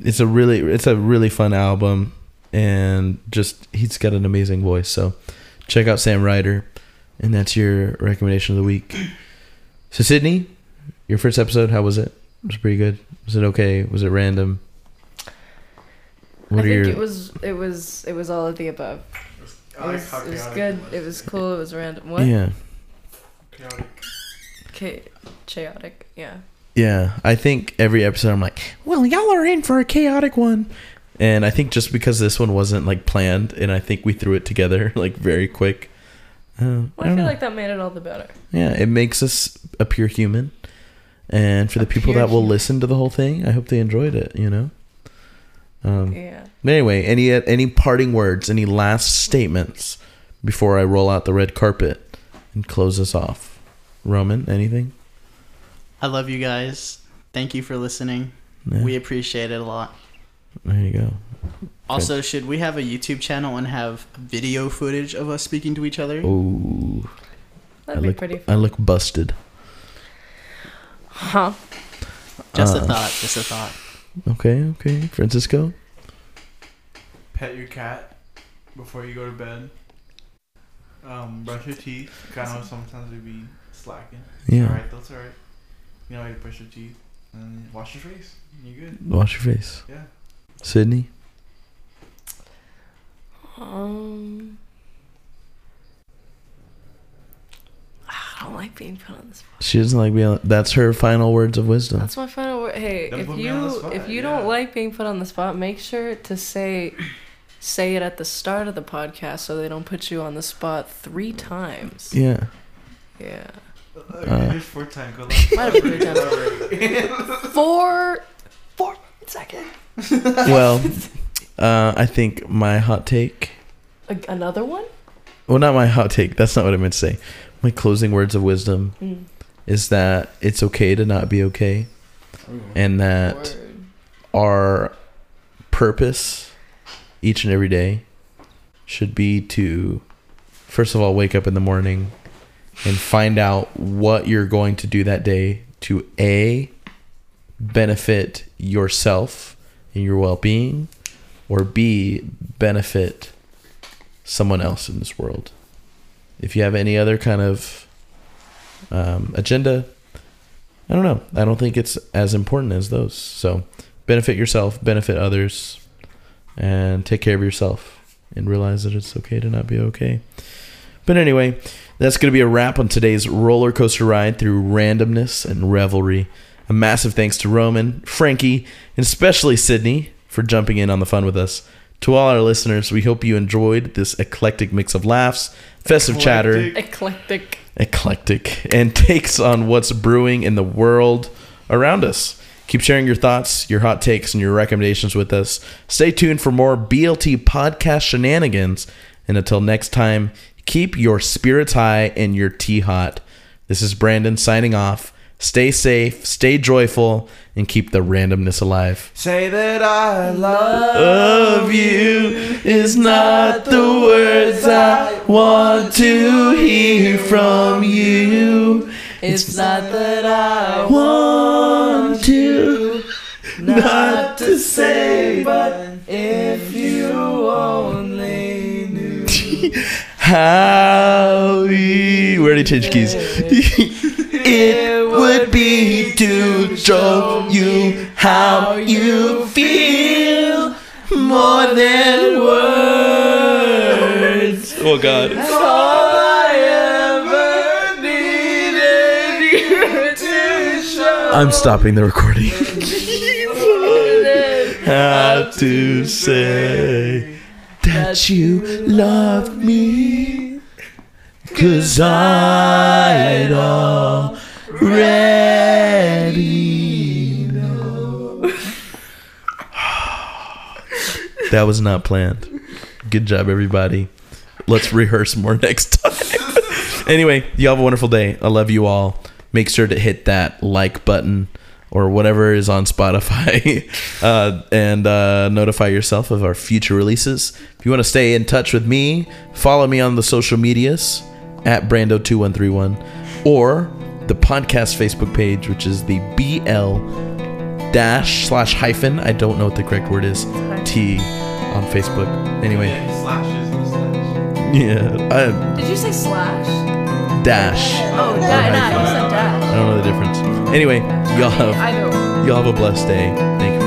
It's a really fun album. And just, he's got an amazing voice. So check out Sam Ryder. And that's your recommendation of the week. So Sydney, your first episode, how was it? It was pretty good. Was it okay? Was it random? I think it was all of the above. It was good. It was cool. It was random. What? Yeah. Chaotic. Yeah. Yeah. I think every episode I'm like, well, y'all are in for a chaotic one. And I think just because this one wasn't like planned, and I think we threw it together like very quick. I feel like that made it all the better. Yeah, it makes us appear human. And for the people that will listen to the whole thing, I hope they enjoyed it, you know? Yeah. But anyway, any parting words, any last statements before I roll out the red carpet and close us off? Roman, anything? I love you guys. Thank you for listening. Yeah. We appreciate it a lot. There you go. Also, should we have a YouTube channel and have video footage of us speaking to each other? Ooh. That'd be pretty fun. I look busted. Huh. Just a thought. Okay. Francisco? Pet your cat before you go to bed. Brush your teeth. I know sometimes we be slacking. Yeah. Alright, that's alright. You know how you brush your teeth and wash your face. You good? Wash your face. Yeah. Sydney? I don't like being put on the spot. She doesn't like being on the spot. That's her final words of wisdom. That's my final word. Hey, if you don't like being put on the spot, make sure to say it at the start of the podcast so they don't put you on the spot 3 times. Yeah. Yeah. There's 4 times. Might have been 3 times. 4 seconds. Well, I think my hot take. Another one? Well, not my hot take. That's not what I meant to say. My closing words of wisdom is that it's okay to not be okay, and that our purpose each and every day should be to, first of all, wake up in the morning and find out what you're going to do that day to A, benefit yourself and your well-being, or B, benefit someone else in this world. If you have any other kind of agenda, I don't know. I don't think it's as important as those. So benefit yourself, benefit others, and take care of yourself and realize that it's okay to not be okay. But anyway, that's going to be a wrap on today's roller coaster ride through randomness and revelry. A massive thanks to Roman, Frankie, and especially Sydney for jumping in on the fun with us. To all our listeners, we hope you enjoyed this eclectic mix of laughs, festive chatter, eclectic, and takes on what's brewing in the world around us. Keep sharing your thoughts, your hot takes, and your recommendations with us. Stay tuned for more BLT podcast shenanigans. And until next time, keep your spirits high and your tea hot. This is Brandon signing off. Stay safe, stay joyful, and keep the randomness alive. Say that I love you is not the words I want to hear from you. It's not that I want you not to say, but if you only knew how we already changed keys. It would be to show you how you feel more than words. Oh, God. That's all I ever needed you to show. I'm stopping the recording. How to say that you love me. 'Cause I'd already know. That was not planned. Good job, everybody. Let's rehearse more next time. Anyway, y'all have a wonderful day. I love you all. Make sure to hit that like button. or whatever is on Spotify, and notify yourself of our future releases. If you want to stay in touch with me, follow me on the social medias at Brando2131 or the podcast Facebook page, which is the BL/hyphen. I don't know what the correct word is. T on Facebook. Anyway. Yeah. Did you say slash? Dash. Oh, no, I don't know the difference. Anyway, y'all have a blessed day. Thank you.